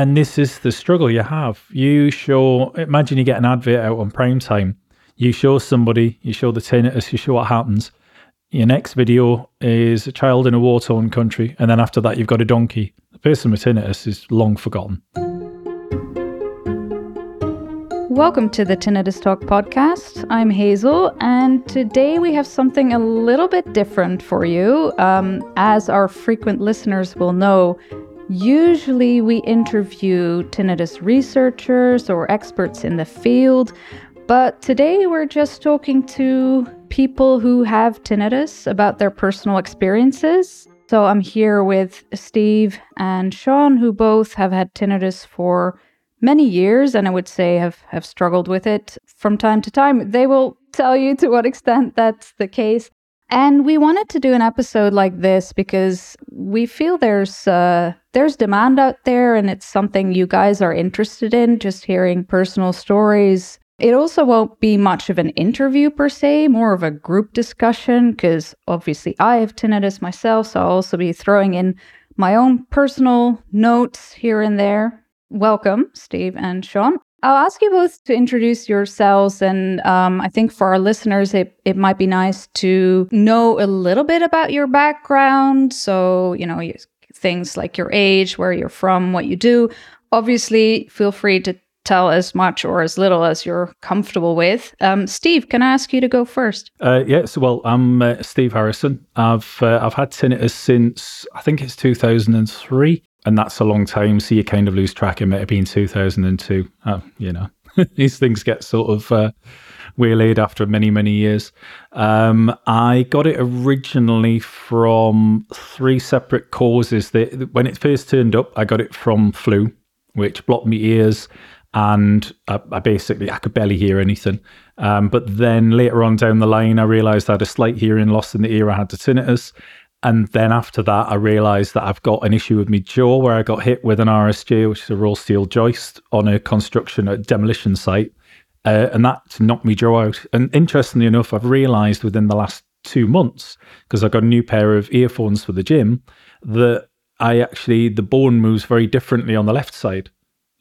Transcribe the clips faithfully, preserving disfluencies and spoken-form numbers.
And this is the struggle you have. You show, imagine you get an advert out on prime time. You show somebody, you show the tinnitus, you show what happens. Your next video is a child in a war-torn country, and then after that you've got a donkey. The person with tinnitus is long forgotten. Welcome to the Tinnitus Talk podcast. I'm Hazel, and today we have something a little bit different for you. Um, as our frequent listeners will know, usually we interview tinnitus researchers or experts in the field, but today we're just talking to people who have tinnitus about their personal experiences. So I'm here with Steve and Sean, who both have had tinnitus for many years, and I would say have, have struggled with it from time to time. They will tell you to what extent that's the case. And we wanted to do an episode like this because we feel there's uh, there's demand out there, and it's something you guys are interested in, just hearing personal stories. It also won't be much of an interview per se, more of a group discussion, because obviously I have tinnitus myself, so I'll also be throwing in my own personal notes here and there. Welcome, Steve and Sean. I'll ask you both to introduce yourselves, and um, I think for our listeners, it, it might be nice to know a little bit about your background. So, you know, things like your age, where you're from, what you do. Obviously, feel free to tell as much or as little as you're comfortable with. Um, Steve, can I ask you to go first? Uh, yes, well, I'm uh, Steve Harrison. I've uh, I've had tinnitus since, I think it's two thousand three. And that's a long time, so you kind of lose track. It might have been two thousand two. Oh, you know, these things get sort of uh, waylaid after many, many years. Um, I got it originally from three separate causes. That when it first turned up, I got it from flu, which blocked my ears, and I, I basically, I could barely hear anything. Um, but then later on down the line, I realised I had a slight hearing loss in the ear I had to tinnitus. And then after that, I realised that I've got an issue with my jaw where I got hit with an R S J, which is a raw steel joist, on a construction, a demolition site. Uh, and that knocked my jaw out. And interestingly enough, I've realised within the last two months, because I got a new pair of earphones for the gym, that I actually, the bone moves very differently on the left side.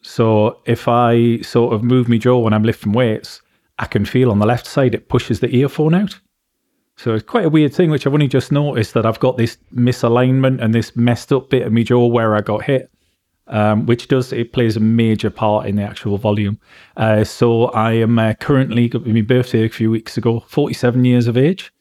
So if I sort of move my jaw when I'm lifting weights, I can feel on the left side, it pushes the earphone out. So it's quite a weird thing, which I've only just noticed, that I've got this misalignment and this messed up bit of my jaw where I got hit, um, which does, it plays a major part in the actual volume. Uh, so I am uh, currently, my birthday a few weeks ago, forty-seven years of age.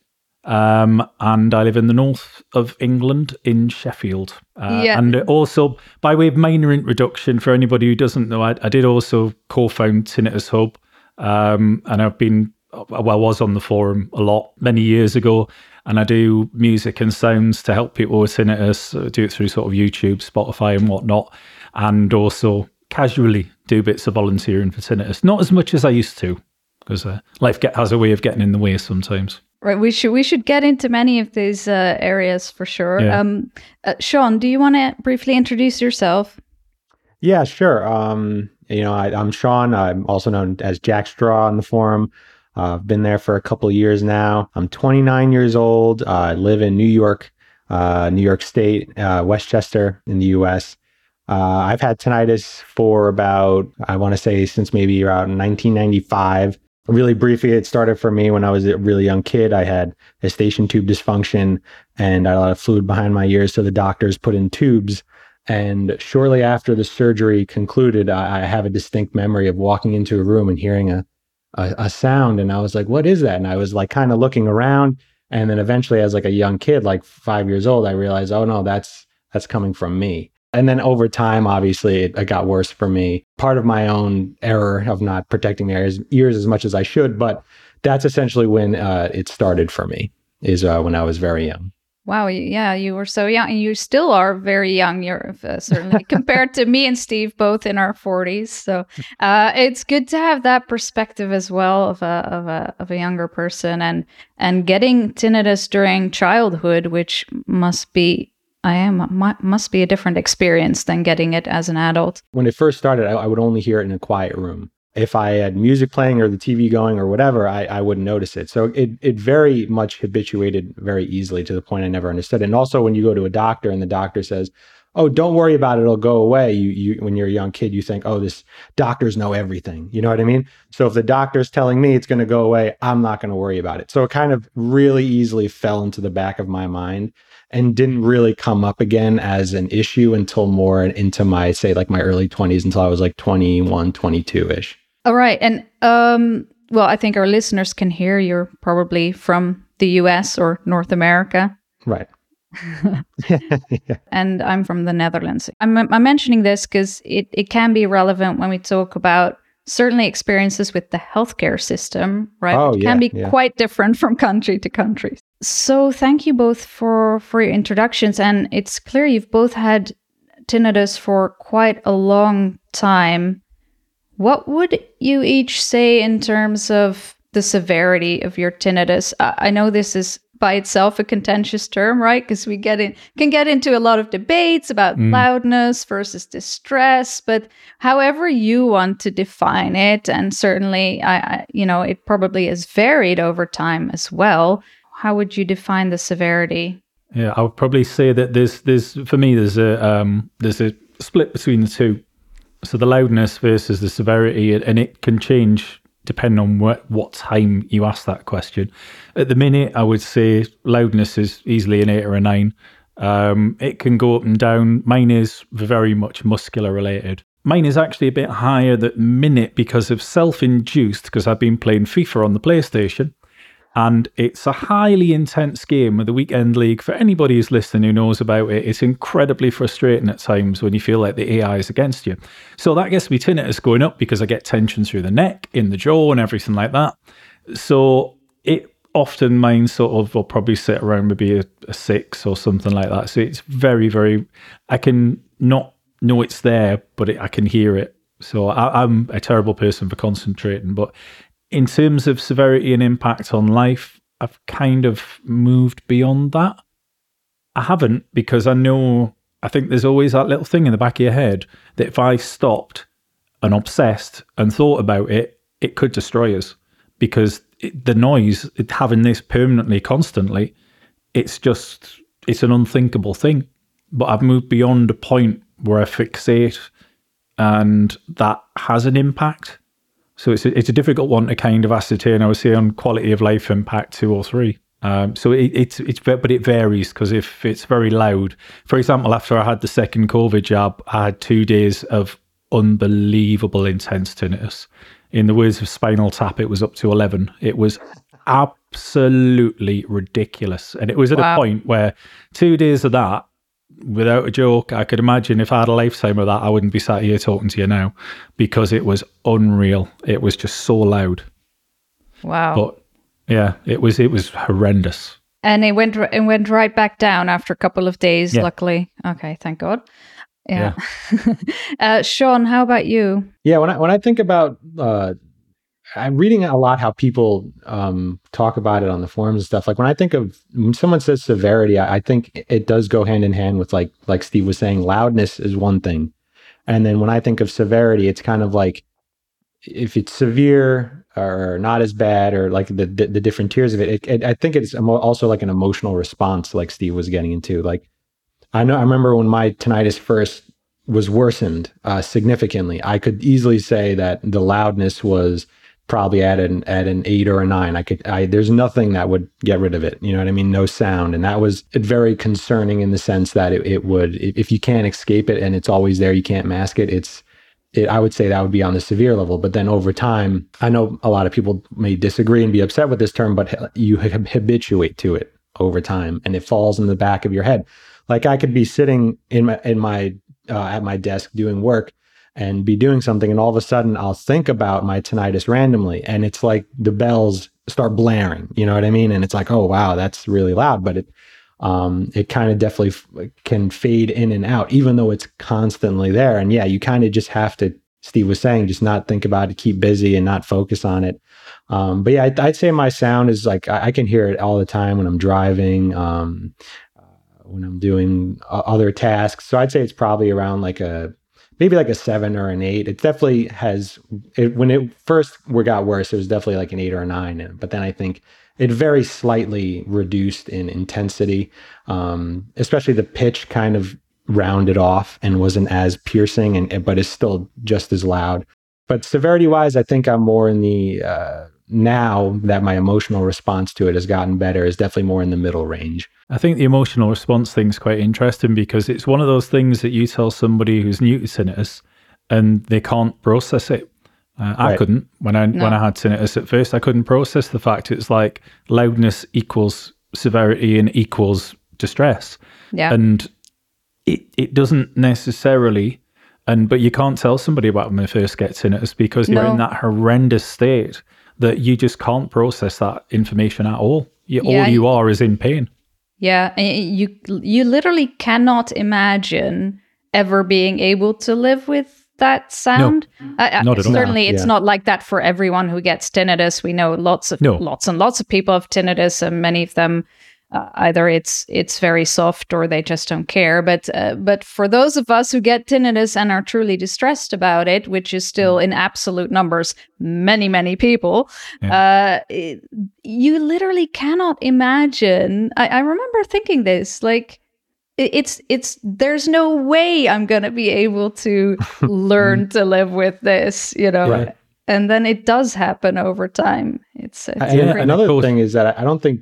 Um, and I live in the north of England in Sheffield. Uh, yeah. And also, by way of minor introduction, for anybody who doesn't know, I, I did also co-found Tinnitus Hub. Um, and I've been... Well, I was on the forum a lot many years ago, and I do music and sounds to help people with tinnitus. I do it through sort of YouTube, Spotify and whatnot, and also casually do bits of volunteering for tinnitus. Not as much as I used to, because uh, life get, has a way of getting in the way sometimes. Right, we should we should get into many of these uh, areas for sure. Yeah. Um, uh, Sean, do you want to briefly introduce yourself? Yeah, sure. Um, you know, I, I'm Sean. I'm also known as Jack Straw on the forum. Uh, I've been there for a couple of years now. I'm twenty-nine years old. Uh, I live in New York, uh, New York State, uh, Westchester in the U S. Uh, I've had tinnitus for about, I want to say, since maybe around nineteen ninety-five. Really briefly, it started for me when I was a really young kid. I had a station tube dysfunction and I had a lot of fluid behind my ears, so the doctors put in tubes. And shortly after the surgery concluded, I, I have a distinct memory of walking into a room and hearing a A, a sound, and I was like, what is that? And I was like kind of looking around, and then eventually as like a young kid, like five years old, I realized, oh no, that's that's coming from me. And then over time, obviously it, it got worse for me. Part of my own error of not protecting my ears, ears as much as I should, but that's essentially when uh, it started for me, is uh, when I was very young. Wow, yeah, you were so young, and you still are very young. You're uh, certainly compared to me and Steve, both in our forties. So uh, it's good to have that perspective as well of a of a of a younger person, and and getting tinnitus during childhood, which must be I am my, must be a different experience than getting it as an adult. When it first started, I, I would only hear it in a quiet room. If I had music playing or the T V going or whatever, I, I wouldn't notice it. So it it very much habituated very easily, to the point I never understood. And also when you go to a doctor and the doctor says, oh, don't worry about it, it'll go away. You, you, when you're a young kid, you think, oh, this doctors know everything. You know what I mean? So if the doctor's telling me it's going to go away, I'm not going to worry about it. So it kind of really easily fell into the back of my mind and didn't really come up again as an issue until more into my, say, like my early twenties, until I was like twenty-one, twenty-two-ish. All right. And, um, well, I think our listeners can hear you're probably from the U S or North America. Right. Yeah. And I'm from the Netherlands. I'm, I'm mentioning this because it, it can be relevant when we talk about certainly experiences with the healthcare system, right? Oh, Which yeah, can be yeah. quite different from country to country. So thank you both for, for your introductions. And it's clear you've both had tinnitus for quite a long time. What would you each say in terms of the severity of your tinnitus? I, I know this is by itself a contentious term, right? Because we get in, can get into a lot of debates about mm. loudness versus distress, but however you want to define it, and certainly, I, I, you know, it probably has varied over time as well. How would you define the severity? Yeah, I would probably say that there's, there's for me, there's a um, there's a split between the two. So the loudness versus the severity, and it can change depending on what, what time you ask that question. At the minute, I would say loudness is easily an eight or a nine. Um, it can go up and down. Mine is very much muscular related. Mine is actually a bit higher at the minute because of self-induced, because I've been playing FIFA on the PlayStation, and it's a highly intense game of the weekend league. For anybody who's listening who knows about it, it's incredibly frustrating at times when you feel like the A I is against you. So that gets me tinnitus going up because I get tension through the neck, in the jaw and everything like that. So it often, mine sort of will probably sit around maybe a, a six or something like that. So it's very, very, I can not know it's there, but it, I can hear it. So I, I'm a terrible person for concentrating, but in terms of severity and impact on life, I've kind of moved beyond that. I haven't, because I know, I think there's always that little thing in the back of your head that if I stopped and obsessed and thought about it, it could destroy us, because it, the noise, it, having this permanently, constantly, it's just, it's an unthinkable thing. But I've moved beyond a point where I fixate, and that has an impact. So it's a, it's a difficult one to kind of ascertain, I would say, on quality of life impact two or three. Um, so it, it's, it's, but it varies, because if it's very loud, for example, after I had the second COVID jab, I had two days of unbelievable intense tinnitus. In the words of Spinal Tap, it was up to eleven. It was absolutely ridiculous. And it was at wow. a point where two days of that, without a joke, I could imagine if I had a lifetime of that, I wouldn't be sat here talking to you now, because it was unreal. It was just so loud. Wow. But yeah, it was it was horrendous. And it went it went right back down after a couple of days, yeah. luckily. Okay, thank God. Yeah. yeah. uh, Sean, how about you? Yeah, when I when I think about uh, I'm reading a lot how people um, talk about it on the forums and stuff. Like when I think of, when someone says severity, I, I think it does go hand in hand with, like, like Steve was saying, loudness is one thing. And then when I think of severity, it's kind of like if it's severe or not as bad, or like the, the, the different tiers of it, it, it. I think it's also like an emotional response, like Steve was getting into. Like I know, I remember when my tinnitus first was worsened uh, significantly, I could easily say that the loudness was probably at an at an eight or a nine. I could I there's nothing that would get rid of it. You know what I mean? No sound. And that was very concerning in the sense that it, it would, if you can't escape it and it's always there, you can't mask it. It's it, I would say that would be on the severe level. But then over time, I know a lot of people may disagree and be upset with this term, but you habituate to it over time and it falls in the back of your head. Like I could be sitting in my in my uh, at my desk doing work and be doing something, and all of a sudden I'll think about my tinnitus randomly, and it's like the bells start blaring, you know what I mean? And it's like, oh wow, that's really loud. But it um, it kind of definitely f- can fade in and out, even though it's constantly there. And yeah, you kind of just have to, Steve was saying, just not think about it, keep busy and not focus on it. Um, but yeah, I'd, I'd say my sound is like, I, I can hear it all the time when I'm driving, um, uh, when I'm doing uh, other tasks. So I'd say it's probably around like a, maybe like a seven or an eight. It definitely has, it, when it first got worse, it was definitely like an eight or a nine. But then I think it very slightly reduced in intensity, um, especially the pitch kind of rounded off and wasn't as piercing, and but is still just as loud. But severity-wise, I think I'm more in the, uh, now that my emotional response to it has gotten better, is definitely more in the middle range. I think the emotional response thing is quite interesting because it's one of those things that you tell somebody who's new to tinnitus and they can't process it. Uh, I right. couldn't. When I no. when I had tinnitus at first, I couldn't process the fact it's like loudness equals severity and equals distress. Yeah. And it, it doesn't necessarily... And but you can't tell somebody about when they first get tinnitus because you're no. in that horrendous state that you just can't process that information at all. You, yeah, all you are is in pain. Yeah, you you literally cannot imagine ever being able to live with that sound. No, I, I, not at all. Certainly, yeah. it's not like that for everyone who gets tinnitus. We know lots of no. lots and lots of people have tinnitus, and many of them. Uh, either it's it's very soft or they just don't care. But uh, but for those of us who get tinnitus and are truly distressed about it, which is still in absolute numbers, many, many people, yeah. uh, it, you literally cannot imagine. I, I remember thinking this, like, it, it's it's there's no way I'm going to be able to learn to live with this, you know. Right. And then it does happen over time. It's, it's I, yeah, another cool thing is that I don't think,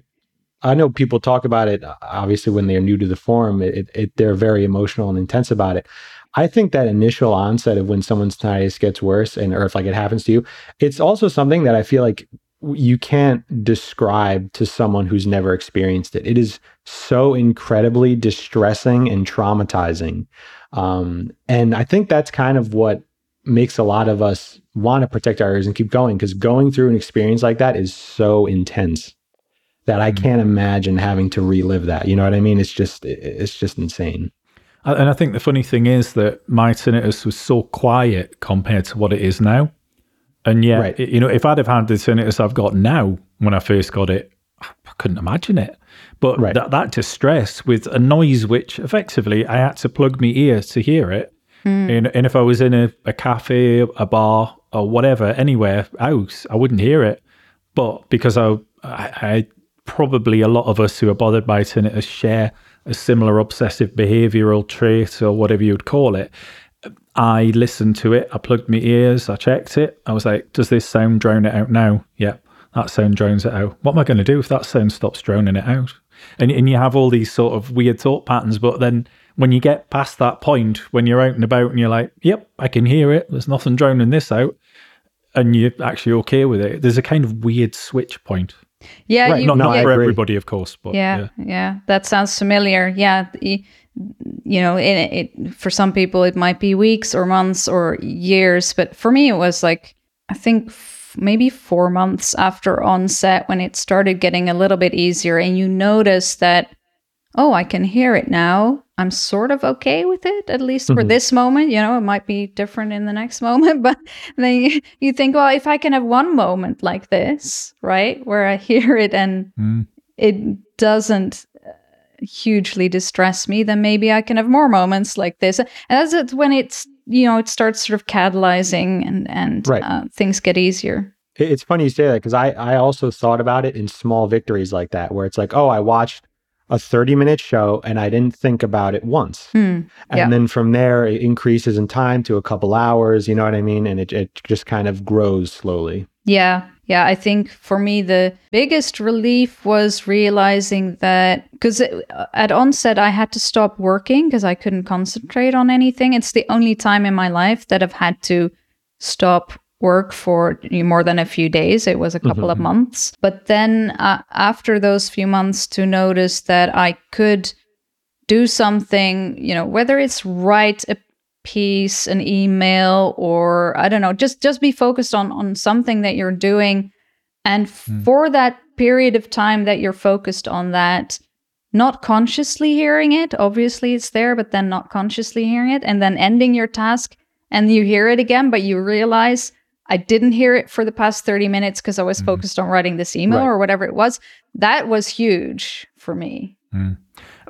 I know people talk about it, obviously, when they're new to the forum, it, it, they're very emotional and intense about it. I think that initial onset of when someone's tinnitus gets worse, and or if like it happens to you, it's also something that I feel like you can't describe to someone who's never experienced it. It is so incredibly distressing and traumatizing. Um, and I think that's kind of what makes a lot of us want to protect our ears and keep going, because going through an experience like that is so intense that I can't imagine having to relive that. You know what I mean? It's just, it's just insane. And I think the funny thing is that my tinnitus was so quiet compared to what it is now. And yet, right. it, you know, if I'd have had the tinnitus I've got now, when I first got it, I couldn't imagine it. But right. that, that distress with a noise, which effectively I had to plug my ear to hear it. Mm. And, and if I was in a, a cafe, a bar or whatever, anywhere else, I wouldn't hear it. But because I, I, I probably a lot of us who are bothered by tinnitus share a similar obsessive behavioural trait or whatever you'd call it. I listened to it, I plugged my ears, I checked it. I was like, does this sound drown it out now? Yeah, that sound drowns it out. What am I going to do if that sound stops drowning it out? And, and you have all these sort of weird thought patterns, but then when you get past that point, when you're out and about and you're like, yep, I can hear it, there's nothing drowning this out, and you're actually okay with it, there's a kind of weird switch point. Yeah, right. you, not, not yeah, for everybody, of course. But yeah, yeah, yeah, that sounds familiar. Yeah, you, you know, it, it for some people it might be weeks or months or years, but for me it was like I think f- maybe four months after onset when it started getting a little bit easier, and you notice that oh, I can hear it now. I'm sort of okay with it, at least mm-hmm. for this moment. You know, it might be different in the next moment, but then you, you think, well, if I can have one moment like this, right, where I hear it and mm. it doesn't hugely distress me, then maybe I can have more moments like this. And that's it when it's, you know, it starts sort of catalyzing and, and right. uh, things get easier. It's funny you say that because I, I also thought about it in small victories like that, where it's like, oh, I watched a thirty minute show and I didn't think about it once. Mm, yeah. And then from there it increases in time to a couple hours, you know what I mean? And it, it just kind of grows slowly. Yeah. Yeah. I think for me, the biggest relief was realizing that because at onset I had to stop working because I couldn't concentrate on anything. It's the only time in my life that I've had to stop work for more than a few days. It was a couple mm-hmm. of months. But then uh, after those few months to notice that I could do something, you know, whether it's write a piece, an email, or I don't know, just, just be focused on, on something that you're doing. And mm. for that period of time that you're focused on that, not consciously hearing it, obviously it's there, but then not consciously hearing it, and then ending your task and you hear it again, but you realize I didn't hear it for the past thirty minutes because I was mm. focused on writing this email right. or whatever it was. That was huge for me. Mm.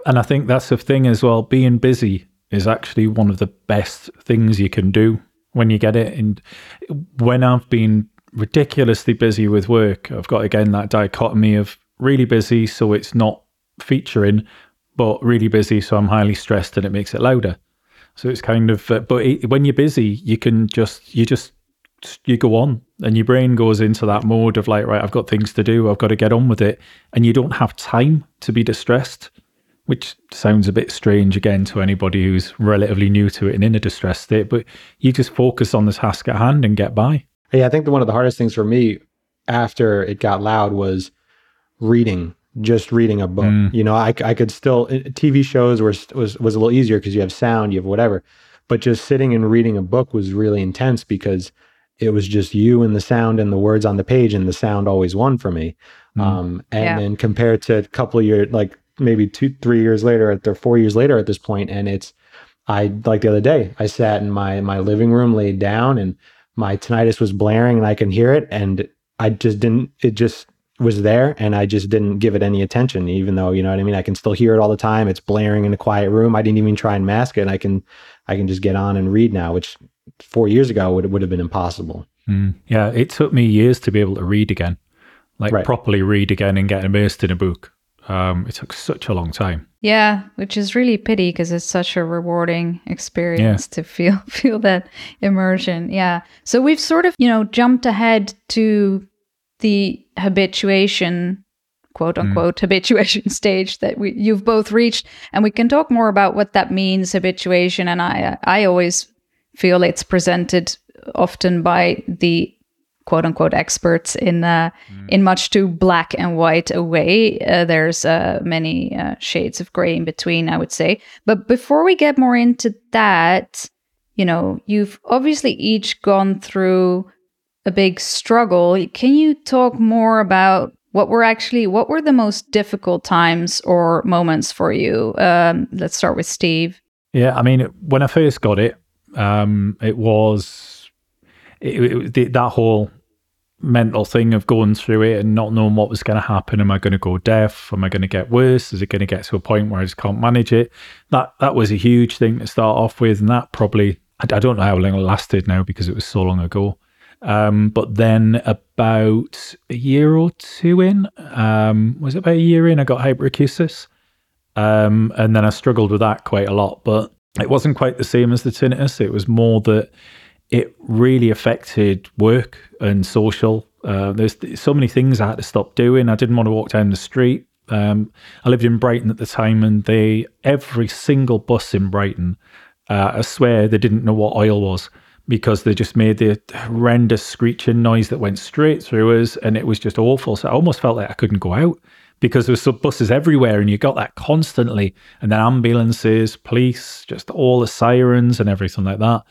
And I think that's the thing as well. Being busy is actually one of the best things you can do when you get it. And when I've been ridiculously busy with work, I've got, again, that dichotomy of really busy, so it's not featuring, but really busy, so I'm highly stressed and it makes it louder. So it's kind of, uh, but it, when you're busy, you can just, you just, you go on and your brain goes into that mode of like, right, I've got things to do, I've got to get on with it. And you don't have time to be distressed, which sounds a bit strange again to anybody who's relatively new to it and in a distressed state, but you just focus on the task at hand and get by. Yeah, I think the, one of the hardest things for me after it got loud was reading, just reading a book. Mm. You know, I, I could still, T V shows were, was, was a little easier because you have sound, you have whatever, but just sitting and reading a book was really intense because it was just you and the sound and the words on the page, and the sound always won for me. Mm. Um, and yeah. then compared to a couple of years, like, maybe two, three years later, or four years later at this point, and it's, I, like the other day, I sat in my my living room, laid down, and my tinnitus was blaring, and I can hear it, and I just didn't, it just was there, and I just didn't give it any attention, even though, you know what I mean, I can still hear it all the time, it's blaring in a quiet room, I didn't even try and mask it, and I can, I can just get on and read now, which four years ago would would have been impossible. Mm. Yeah, it took me years to be able to read again, like right. properly read again and get immersed in a book. Um, it took such a long time. Yeah, which is really pity because it's such a rewarding experience yeah. to feel feel that immersion. Yeah. So we've sort of, you know, jumped ahead to the habituation, quote unquote, mm. habituation stage that we you've both reached. And we can talk more about what that means, habituation. And I I always feel it's presented often by the quote unquote experts in uh, mm. in much too black and white a way. Uh, there's uh, many uh, shades of gray in between, I would say. But before we get more into that, you know, you've obviously each gone through a big struggle. Can you talk more about what were actually, what were the most difficult times or moments for you? Um, let's start with Steve. Yeah, I mean, when I first got it, um, it was it, it, that whole mental thing of going through it and not knowing what was going to happen. Am I going to go deaf? Am I going to get worse? Is it going to get to a point where I just can't manage it? That that was a huge thing to start off with, and that probably, I, I don't know how long it lasted now because it was so long ago. Um, but then about a year or two in, um, was it about a year in, I got hyperacusis. Um, and then I struggled with that quite a lot, but it wasn't quite the same as the tinnitus. It was more that it really affected work and social. Uh, there's so many things I had to stop doing. I didn't want to walk down the street. Um, I lived in Brighton at the time, and they, every single bus in Brighton, uh, I swear they didn't know what oil was, because they just made the horrendous screeching noise that went straight through us, and it was just awful. So I almost felt like I couldn't go out because there were sub buses everywhere, and you got that constantly. And then ambulances, police, just all the sirens and everything like that.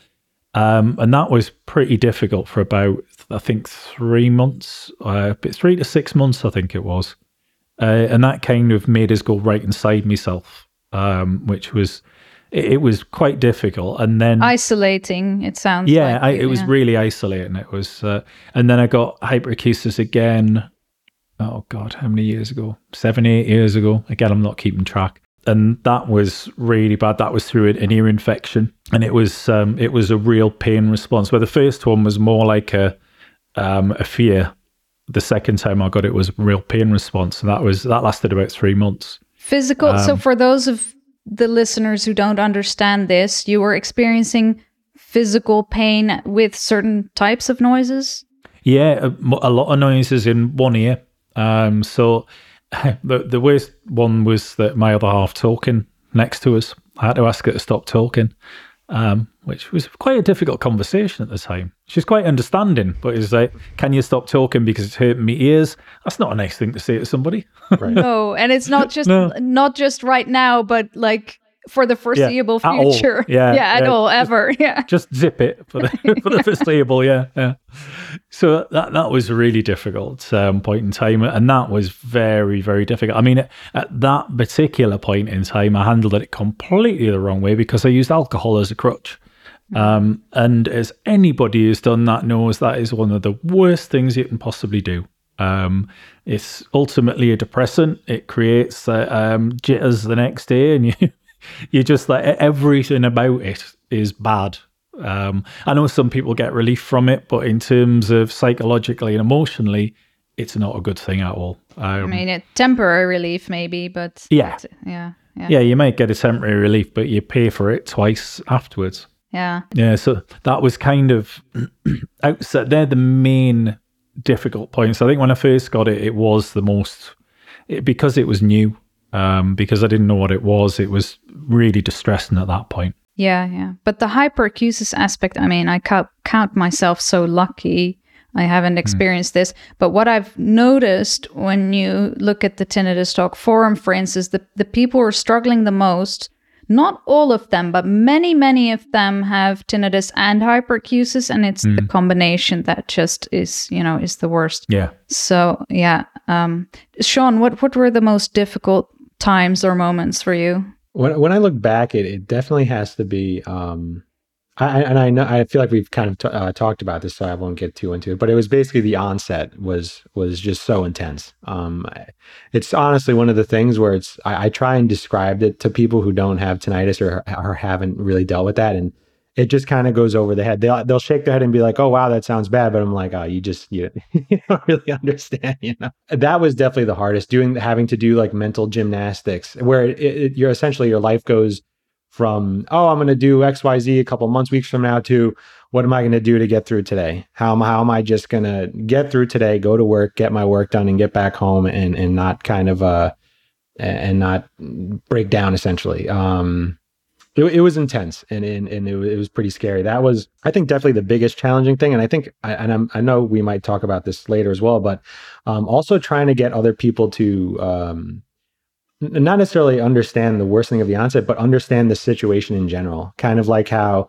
Um, and that was pretty difficult for about, I think, three months, uh, three to six months, I think it was. Uh, and that kind of made us go right inside myself, um, which was, it, it was quite difficult. And then isolating, it sounds yeah, like. I, it yeah, it was really isolating. It was, uh, and then I got hyperacusis again. Oh God, how many years ago? Seven, eight years ago. Again, I'm not keeping track. And that was really bad. That was through an ear infection, and it was um, it was a real pain response. Where the first one was more like a um, a fear, the second time I got it was a real pain response, and that was that lasted about three months. Physical. Um, so for those of the listeners who don't understand this, you were experiencing physical pain with certain types of noises. Yeah, a, a lot of noises in one ear. Um, so. The, the worst one was that my other half talking next to us. I had to ask her to stop talking, um, which was quite a difficult conversation at the time. She's quite understanding, but it's like, can you stop talking because it's hurting me ears? That's not a nice thing to say to somebody. Right. No, and it's not just no. not just right now, but like for the foreseeable yeah, future. Yeah, yeah, at yeah, all, just, ever. Yeah, just zip it for the, for the foreseeable. Yeah, yeah. So that that was a really difficult um, point in time, and that was very, very difficult. I mean, at, at that particular point in time, I handled it completely the wrong way because I used alcohol as a crutch. Um, and as anybody who's done that knows, that is one of the worst things you can possibly do. Um, it's ultimately a depressant. It creates uh, um, jitters the next day, and you. You just like everything about it is bad. Um, I know some people get relief from it, but in terms of psychologically and emotionally, it's not a good thing at all. Um, I mean, a temporary relief maybe, but yeah, yeah, Yeah. yeah, you might get a temporary relief, but you pay for it twice afterwards. Yeah. Yeah, so that was kind of outset. They're the main difficult points. I think when I first got it, it was the most, it, because it was new, um, because I didn't know what it was, it was really distressing at that point. Yeah, yeah. But the hyperacusis aspect, I mean, I ca- count myself so lucky. I haven't experienced mm. this. But what I've noticed when you look at the Tinnitus Talk forum, for instance, the, the people who are struggling the most, not all of them, but many, many of them have tinnitus and hyperacusis. And it's mm. the combination that just is, you know, is the worst. Yeah. So, yeah. Um, Sean, what, what were the most difficult times or moments for you? When when I look back, it it definitely has to be, um, I, and I know I feel like we've kind of t- uh, talked about this, so I won't get too into it. But it was basically the onset was was just so intense. Um, it's honestly one of the things where it's I, I try and describe it to people who don't have tinnitus or or haven't really dealt with that, and it just kind of goes over the head. They'll they'll shake their head and be like, "Oh wow, that sounds bad," but I'm like, "Oh, you just you, you don't really understand." You know, that was definitely the hardest. Doing having to do like mental gymnastics, where it, it, you're essentially your life goes from, "Oh, I'm going to do X, Y, Z a couple months, weeks from now," to "What am I going to do to get through today? How am how am I just going to get through today? Go to work, get my work done, and get back home and and not kind of uh and not break down essentially." Um, It, it was intense and and, and it, it was pretty scary. That was, I think, definitely the biggest challenging thing. And I think, I, and I'm, I know we might talk about this later as well, but um, also trying to get other people to um, n- not necessarily understand the worsening of the onset, but understand the situation in general. Kind of like how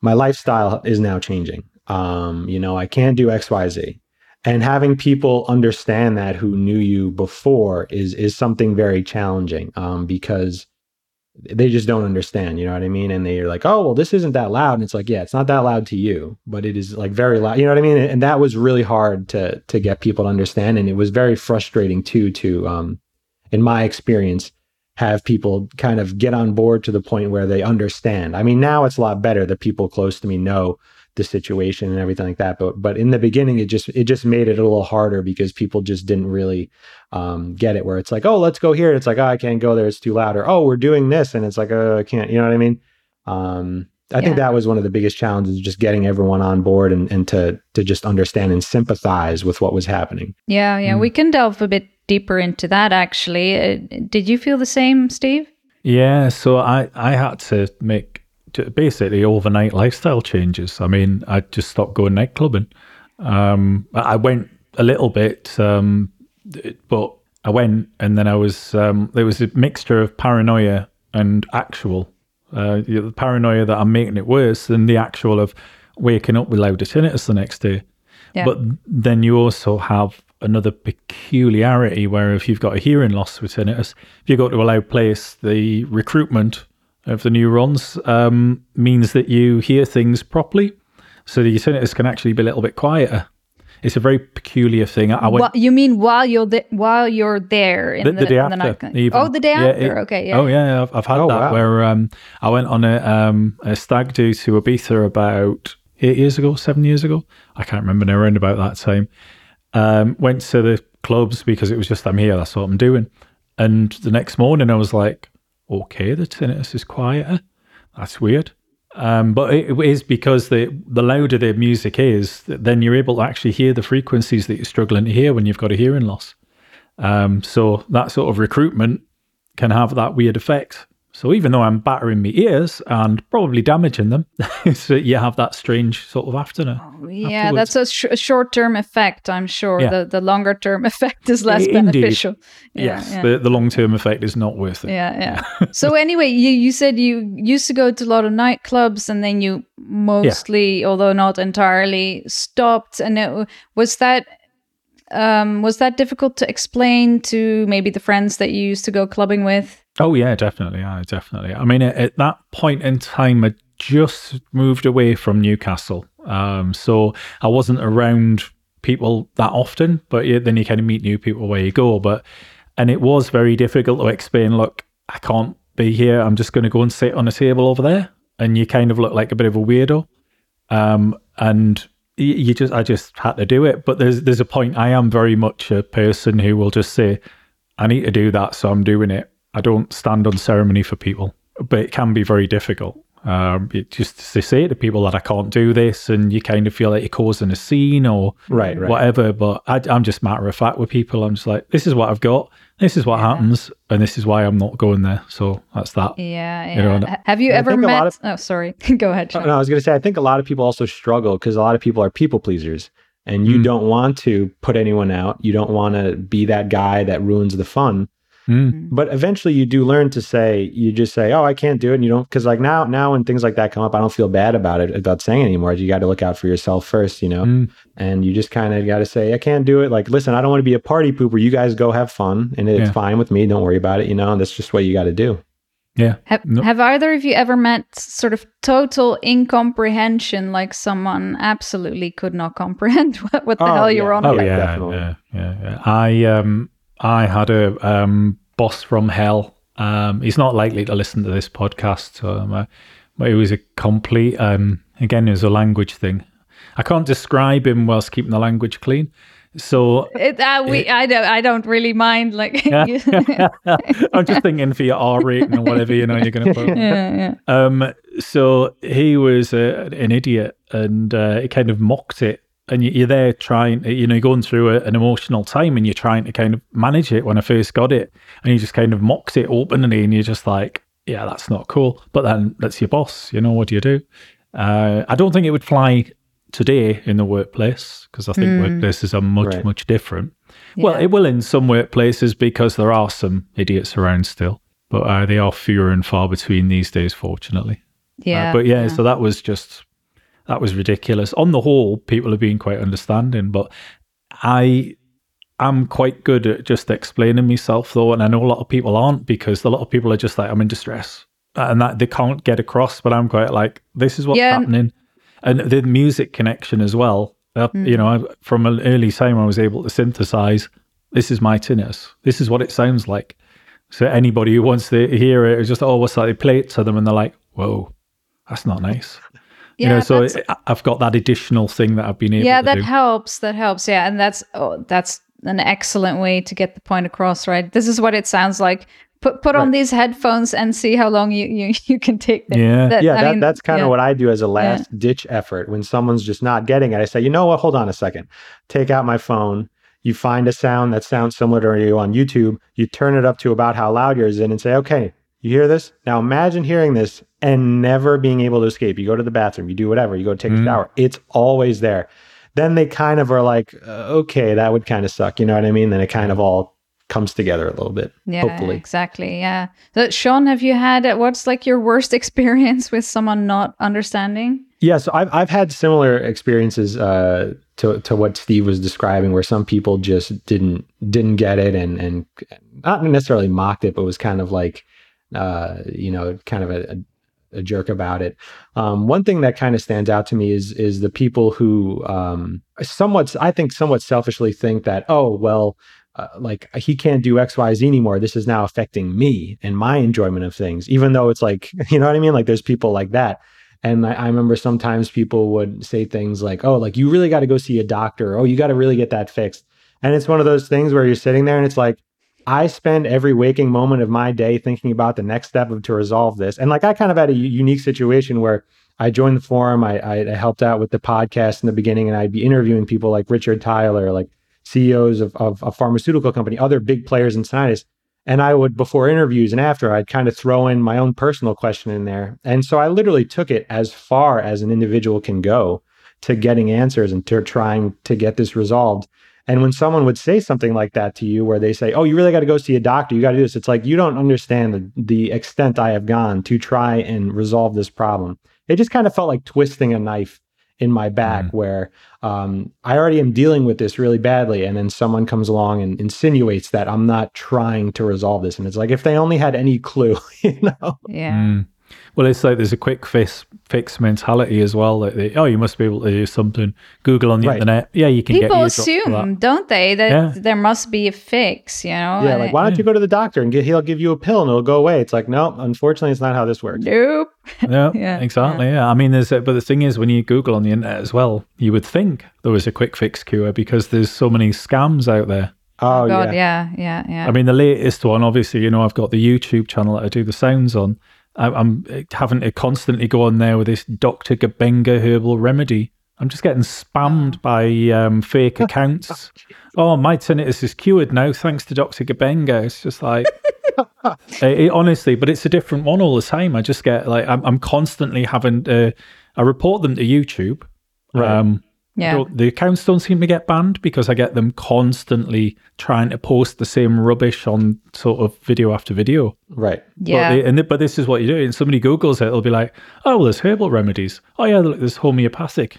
my lifestyle is now changing. Um, you know, I can't do X, Y, Z. And having people understand that who knew you before is is something very challenging um, because they just don't understand, you know what I mean? And they're like, "Oh, well, this isn't that loud." And it's like, yeah, it's not that loud to you, but it is like very loud, you know what I mean? And that was really hard to to get people to understand. And it was very frustrating too, to, um, in my experience, have people kind of get on board to the point where they understand. I mean, now it's a lot better. The people close to me know the situation and everything like that. But but in the beginning, it just it just made it a little harder because people just didn't really um, get it, where it's like, "Oh, let's go here." It's like, "Oh, I can't go there. It's too loud." Or, "Oh, we're doing this." And it's like, "Oh, I can't." You know what I mean? Um, I yeah. think that was one of the biggest challenges, just getting everyone on board and, and to to just understand and sympathize with what was happening. Yeah, yeah. Mm. We can delve a bit deeper into that, actually. Uh, did you feel the same, Steve? Yeah, so I, I had to make basically overnight lifestyle changes. I mean, I just stopped going night clubbing. Um, I went a little bit, um, but I went, and then I was, um, there was a mixture of paranoia and actual, uh, you know, the paranoia that I'm making it worse than the actual of waking up with louder tinnitus the next day. Yeah. But then you also have another peculiarity where if you've got a hearing loss with tinnitus, if you go to a loud place, the recruitment of the neurons um, means that you hear things properly, so the tinnitus can actually be a little bit quieter. It's a very peculiar thing. I went, well, you mean while you're de- while you're there in the, the, the day in after? The oh, the day yeah, after. It, okay. Yeah. Oh yeah, I've, I've had oh, that wow. where um, I went on a, um, a stag do to Ibiza about eight years ago, seven years ago. I can't remember now. Around about that time, um, went to the clubs because it was just I'm here. That's what I'm doing. And the next morning, I was like, "Okay, the tinnitus is quieter. That's weird." Um, but it, it is because the the louder the music is, then you're able to actually hear the frequencies that you're struggling to hear when you've got a hearing loss. Um, so that sort of recruitment can have that weird effect. So even though I'm battering my ears and probably damaging them, so you have that strange sort of afternoon. Oh, yeah, afterwards. That's a, sh- a short-term effect, I'm sure. Yeah. The the longer-term effect is less Indeed. beneficial. Yeah, yes, yeah. The, the long-term effect is not worth it. Yeah, yeah. So anyway, you, you said you used to go to a lot of nightclubs and then you mostly, yeah. although not entirely, stopped. And it, was that... Um, was that difficult to explain to maybe the friends that you used to go clubbing with? Oh yeah, definitely. Yeah, definitely. I mean, at, at that point in time, I just moved away from Newcastle. Um, so I wasn't around people that often, but yeah, then you kind of meet new people where you go. But, and it was very difficult to explain, "Look, I can't be here. I'm just going to go and sit on a table over there." And you kind of look like a bit of a weirdo. Um, and You just, I just had to do it. But there's, there's a point. I am very much a person who will just say, "I need to do that, so I'm doing it." I don't stand on ceremony for people, but it can be very difficult. Um, it just, they say to people that I can't do this, and you kind of feel like you're causing a scene or right, right. whatever. But I, I'm just matter of fact with people. I'm just like, this is what I've got. This is what yeah. happens, and this is why I'm not going there. So that's that. Yeah. yeah. You know, and, have you ever met? Of, oh, sorry. Go ahead. Sean. No, I was going to say, I think a lot of people also struggle because a lot of people are people pleasers, and you mm. don't want to put anyone out. You don't want to be that guy that ruins the fun. Mm. But eventually you do learn to say, you just say, oh, I can't do it. And you don't, because like now, now when things like that come up, I don't feel bad about it, about saying it anymore. You got to look out for yourself first, you know, mm. and you just kind of got to say, I can't do it. Like, listen, I don't want to be a party pooper. You guys go have fun and it's yeah. fine with me. Don't worry about it. You know, and that's just what you got to do. Yeah. Have, nope. have either of you ever met sort of total incomprehension, like someone absolutely could not comprehend what, what the oh, hell yeah. you're on about? Oh, yeah, yeah, yeah, yeah. I, um, I had a um, boss from hell. Um, he's not likely to listen to this podcast, so, um, but it was a complete, um, again, it was a language thing. I can't describe him whilst keeping the language clean. So it, uh, we, it, I don't, I don't really mind. Like, yeah. I'm just thinking for your R rating or whatever, you know, you're going to put. Yeah, yeah. Um, so he was a, an idiot, and uh, he kind of mocked it. And you're there trying, you know, you're going through a, an emotional time, and you're trying to kind of manage it when I first got it. And you just kind of mocked it openly, and you're just like, yeah, that's not cool. But then that's your boss, you know, what do you do? Uh, I don't think it would fly today in the workplace, because I think mm. workplaces are much, right. much different. Yeah. Well, it will in some workplaces, because there are some idiots around still, but uh, they are fewer and far between these days, fortunately. Yeah. Uh, but yeah, yeah, so that was just... That was ridiculous. On the whole, people have been quite understanding, but I am quite good at just explaining myself, though, and I know a lot of people aren't, because a lot of people are just like, I'm in distress, and that they can't get across, but I'm quite like, this is what's yeah. happening. And the music connection as well, uh, mm. you know, from an early time, I was able to synthesize, this is my tinnitus. This is what it sounds like. So anybody who wants to hear it is just, oh, what's that? They play it to them, and they're like, whoa, that's not nice. Yeah, you know, so it, I've got that additional thing that I've been able yeah, to do. Yeah, that helps. That helps. Yeah, and that's oh, that's an excellent way to get the point across, right? This is what it sounds like. Put put right. on these headphones and see how long you, you, you can take them. Yeah, that, yeah that, mean, that's kind of yeah. what I do as a last-ditch yeah. effort. When someone's just not getting it, I say, you know what, hold on a second. Take out my phone. You find a sound that sounds similar to you on YouTube. You turn it up to about how loud yours is in and say, okay, you hear this? Now imagine hearing this and never being able to escape. You go to the bathroom, you do whatever, you go take mm. a shower. It's always there. Then they kind of are like, uh, okay, that would kind of suck. You know what I mean? Then it kind of all comes together a little bit. Yeah, hopefully. Exactly. Yeah. So, Sean, have you had what's like your worst experience with someone not understanding? Yeah, so I've I've had similar experiences uh, to to what Steve was describing, where some people just didn't didn't get it and and not necessarily mocked it, but was kind of like. Uh, you know, kind of a, a, a jerk about it. Um, one thing that kind of stands out to me is is the people who um, somewhat, I think, somewhat selfishly think that, oh, well, uh, like he can't do X, Y, Z anymore. This is now affecting me and my enjoyment of things, even though it's like, you know what I mean? Like there's people like that. And I, I remember sometimes people would say things like, oh, like you really got to go see a doctor. Oh, you got to really get that fixed. And it's one of those things where you're sitting there and it's like, I spend every waking moment of my day thinking about the next step of, to resolve this. And like, I kind of had a u- unique situation where I joined the forum. I, I, I helped out with the podcast in the beginning, and I'd be interviewing people like Richard Tyler, like C E Os of, of a pharmaceutical company, other big players in tinnitus. And I would, before interviews and after, I'd kind of throw in my own personal question in there. And so I literally took it as far as an individual can go to getting answers and to trying to get this resolved. And when someone would say something like that to you, where they say, oh, you really got to go see a doctor, you got to do this. It's like, you don't understand the, the extent I have gone to try and resolve this problem. It just kind of felt like twisting a knife in my back, mm-hmm. where um, I already am dealing with this really badly. And then someone comes along and insinuates that I'm not trying to resolve this. And it's like, if they only had any clue, you know? Yeah. Mm. Well, it's like there's a quick fix, fix mentality as well. Like they, oh, you must be able to do something. Google on the right. internet. Yeah, you can. People get assume, don't they, that yeah. there must be a fix, you know? Yeah, like, why don't you go to the doctor and get, he'll give you a pill and it'll go away. It's like, no, unfortunately, it's not how this works. Nope. No, yeah, exactly. Yeah. yeah, I mean, there's a, but the thing is, when you Google on the internet as well, you would think there was a quick fix cure because there's so many scams out there. Oh, oh God, yeah. yeah, yeah, yeah. I mean, the latest one, obviously, you know, I've got the YouTube channel that I do the sounds on. I, I'm having to constantly go on there with this Doctor Gabenga herbal remedy. I'm just getting spammed by um, fake accounts. Oh, my tinnitus is cured now, thanks to Doctor Gabenga. It's just like, it, it, honestly, but it's a different one all the time. I just get like, I'm, I'm constantly having, uh, I report them to YouTube. Right. Um, yeah. The accounts don't seem to get banned because I get them constantly trying to post the same rubbish on sort of video after video. Right. Yeah. But, they, and they, but this is what you do. And somebody Googles it, it'll be like, oh, well, there's herbal remedies. Oh, yeah, look, there's homeopathic.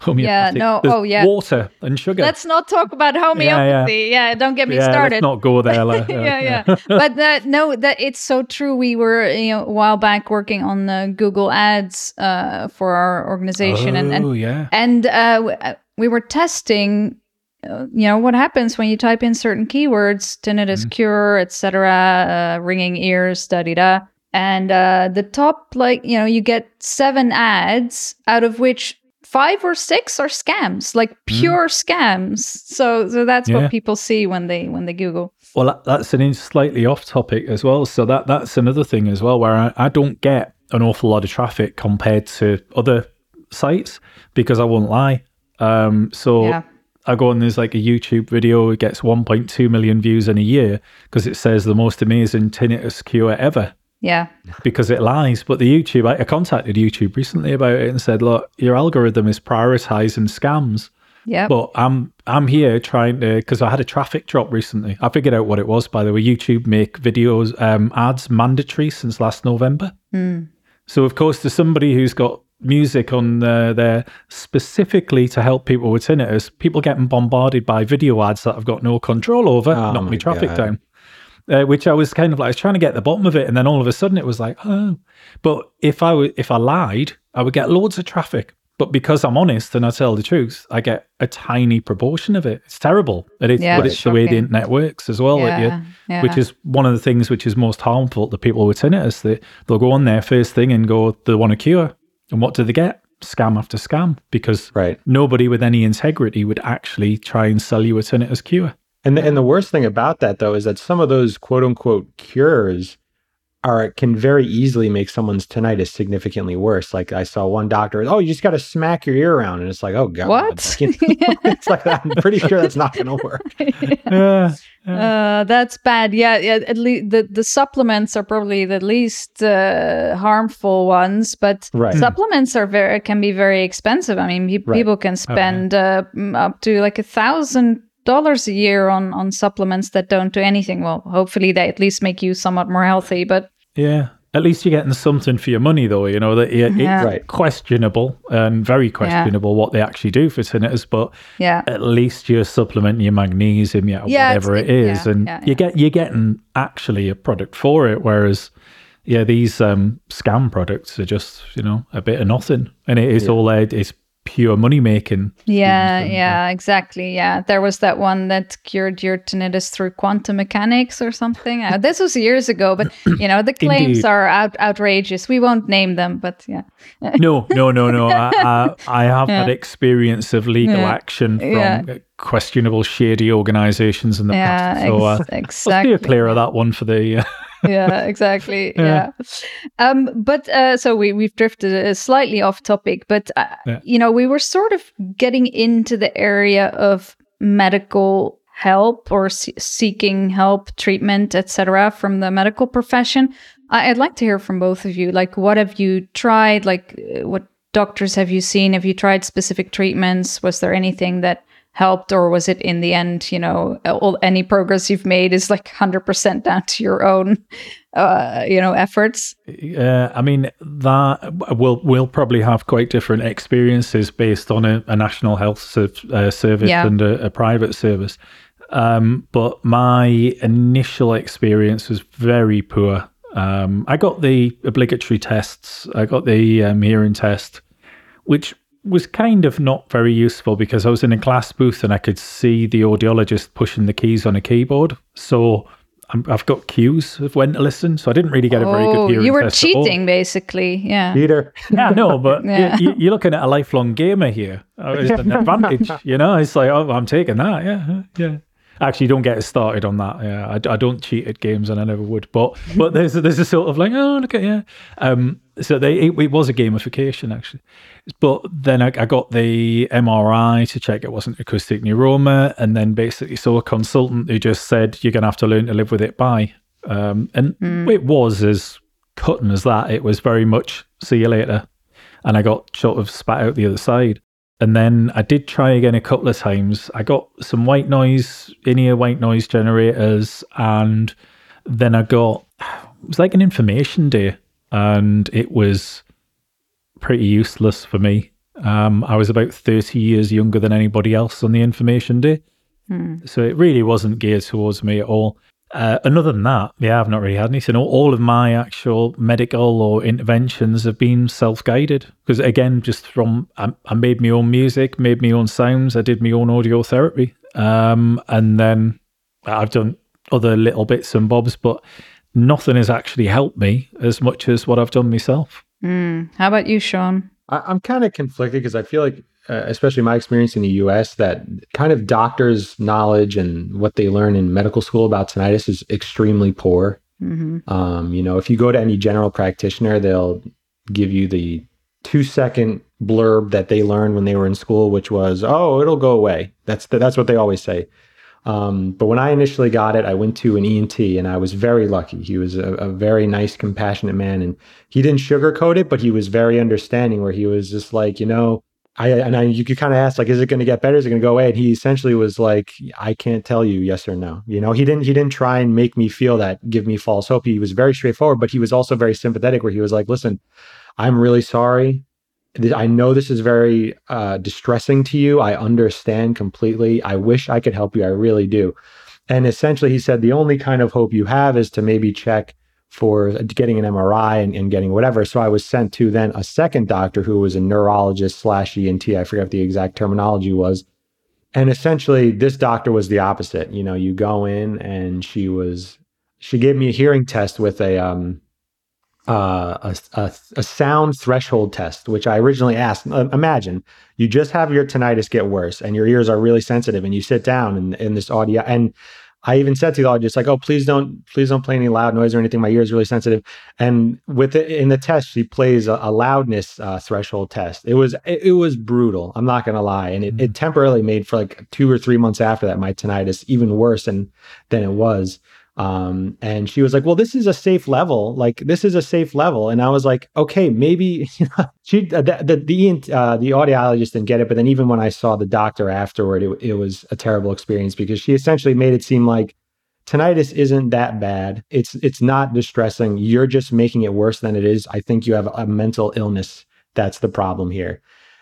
homeopathic. Yeah, no, there's oh, yeah. Water and sugar. Let's not talk about homeopathy. Yeah, yeah. yeah don't get me yeah, started. Let's not go there. Like, yeah, yeah. yeah. yeah. But that, no, that it's so true. We were, you know, a while back working on the Google ads uh, for our organization. Oh, and, and, yeah. And uh, we were testing. You know what happens when you type in certain keywords: tinnitus mm. cure, et cetera, uh, ringing ears, da da. And uh, the top, like you know, you get seven ads, out of which five or six are scams, like pure mm. scams. So, so that's yeah. what people see when they when they Google. Well, that, that's an slightly off topic as well. So that that's another thing as well, where I, I don't get an awful lot of traffic compared to other sites because I won't lie. Um, so. Yeah. I go on, there's like a YouTube video, it gets one point two million views in a year because it says the most amazing tinnitus cure ever. Yeah. Because it lies. But the YouTube, I, I contacted YouTube recently about it and said, look, your algorithm is prioritizing scams. Yeah. But I'm I'm here trying to, because I had a traffic drop recently. I figured out what it was, by the way. YouTube make videos, um, ads mandatory since last November. Mm. So, of course, there's somebody who's got music on uh, there specifically to help people with tinnitus, people getting bombarded by video ads that I've got no control over, oh knock my traffic God. down, uh, which I was kind of like, I was trying to get the bottom of it. And then all of a sudden it was like, oh, but if I w- if I lied, I would get loads of traffic. But because I'm honest and I tell the truth, I get a tiny proportion of it. It's terrible. And it's, yeah, but it's, it's the way the internet works as well, yeah, like you, yeah. which is one of the things which is most harmful to people with tinnitus. They, they'll go on there first thing and go, they want a cure. And what do they get? Scam after scam, because right. nobody with any integrity would actually try and sell you a tinnitus cure. And the, and the worst thing about that, though, is that some of those quote-unquote cures are can very easily make someone's tinnitus significantly worse. Like I saw one doctor, oh, you just got to smack your ear around. And it's like, oh, God. What? You know, it's like, I'm pretty sure that's not going to work. yeah. Uh, uh, that's bad. Yeah, yeah at least the, the supplements are probably the least uh, harmful ones. But right. supplements are very can be very expensive. I mean, pe- right. people can spend oh, yeah. uh, up to like a thousand dollars a year on on supplements that don't do anything. Well, hopefully they at least make you somewhat more healthy, but yeah, at least you're getting something for your money, though, you know, that it, yeah. it's right. questionable and very questionable yeah. what they actually do for tinnitus, but yeah. at least you're supplementing your magnesium, yeah, yeah whatever it is, yeah, and yeah, yeah. you get you're getting actually a product for it, whereas yeah these um scam products are just, you know, a bit of nothing, and it is yeah. all there, it's pure money making. Yeah, yeah, exactly. Yeah, there was that one that cured your tinnitus through quantum mechanics or something. Uh, this was years ago, but you know the claims Indeed. are out, outrageous. We won't name them, but yeah. no, no, no, no. I, I, I have yeah. had experience of legal yeah. action from yeah. questionable, shady organizations in the yeah, past. So uh, exactly. Let's be clear of that one for the. Uh, yeah, exactly. Yeah. yeah. Um, but uh, so we, we've drifted uh, slightly off topic, but, uh, yeah. you know, we were sort of getting into the area of medical help or se- seeking help, treatment, et cetera, from the medical profession. I- I'd like to hear from both of you. Like, what have you tried? Like, what doctors have you seen? Have you tried specific treatments? Was there anything that helped, or was it in the end, you know, all, any progress you've made is like one hundred percent down to your own, uh, you know, efforts? Uh, I mean, that we'll, we'll probably have quite different experiences based on a, a national health serv- uh, service yeah. and a, a private service. Um, but my initial experience was very poor. Um, I got the obligatory tests. I got the um, hearing test, which was kind of not very useful because I was in a glass booth and I could see the audiologist pushing the keys on a keyboard. So I'm, I've got cues of when to listen. So I didn't really get oh, a very good hearing. You were test cheating, basically. Yeah. Cheater. Yeah, no, but yeah. you, you're looking at a lifelong gamer here. It's an advantage, you know? It's like, oh, I'm taking that. Yeah. Yeah. Actually, don't get started on that. Yeah, I, I don't cheat at games, and I never would. But but there's there's a sort of like, oh, look at yeah. Um, so they it, it was a gamification actually. But then I, I got the M R I to check it wasn't acoustic neuroma, and then basically saw a consultant who just said you're going to have to learn to live with it. Bye. Um, and mm. it was as cutting as that. It was very much see you later, and I got sort of spat out the other side. And then I did try again a couple of times. I got some white noise, in-ear white noise generators, and then I got, it was like an information day, and it was pretty useless for me. Um, I was about thirty years younger than anybody else on the information day. Mm. So it really wasn't geared towards me at all. Uh, and other than that, yeah, I've not really had anything. All, all of my actual medical or interventions have been self-guided because, again, just from I, I made my own music, made my own sounds, I did my own audio therapy, um, and then I've done other little bits and bobs, but nothing has actually helped me as much as what I've done myself. Mm. How about you, Sean? I, I'm kind of conflicted because I feel like, Uh, especially my experience in the U S, that kind of doctors' knowledge and what they learn in medical school about tinnitus is extremely poor. Mm-hmm. Um, you know, if you go to any general practitioner, they'll give you the two-second blurb that they learned when they were in school, which was, oh, it'll go away. That's the, that's what they always say. Um, but when I initially got it, I went to an E N T, and I was very lucky. He was a, a very nice, compassionate man, and he didn't sugarcoat it, but he was very understanding, where he was just like, you know, I, and I, you could kind of ask, like, is it going to get better? Is it going to go away? And he essentially was like, I can't tell you yes or no. You know, he didn't, he didn't try and make me feel that, give me false hope. He was very straightforward, but he was also very sympathetic, where he was like, listen, I'm really sorry. I know this is very uh, distressing to you. I understand completely. I wish I could help you. I really do. And essentially he said, the only kind of hope you have is to maybe check for getting an M R I and, and getting whatever. So I was sent to then a second doctor who was a neurologist slash E N T. I forget what the exact terminology was. And essentially this doctor was the opposite. You know, you go in and she was, she gave me a hearing test with a, um, uh, a, a, a sound threshold test, which I originally asked, imagine you just have your tinnitus get worse and your ears are really sensitive and you sit down in, in this audio and I even said to the audience, like, oh, please don't, please don't play any loud noise or anything. My ear is really sensitive. And with it in the test, she plays a, a loudness uh, threshold test. It was, it, it was brutal. I'm not going to lie. And it, mm-hmm. it temporarily made for like two or three months after that, my tinnitus even worse than, than it was. Um, and she was like, well, this is a safe level. Like, this is a safe level. And I was like, okay, maybe she, the, the, the, uh, the audiologist didn't get it. But then even when I saw the doctor afterward, it, it was a terrible experience because she essentially made it seem like tinnitus isn't that bad. It's, it's not distressing. You're just making it worse than it is. I think you have a mental illness. That's the problem here.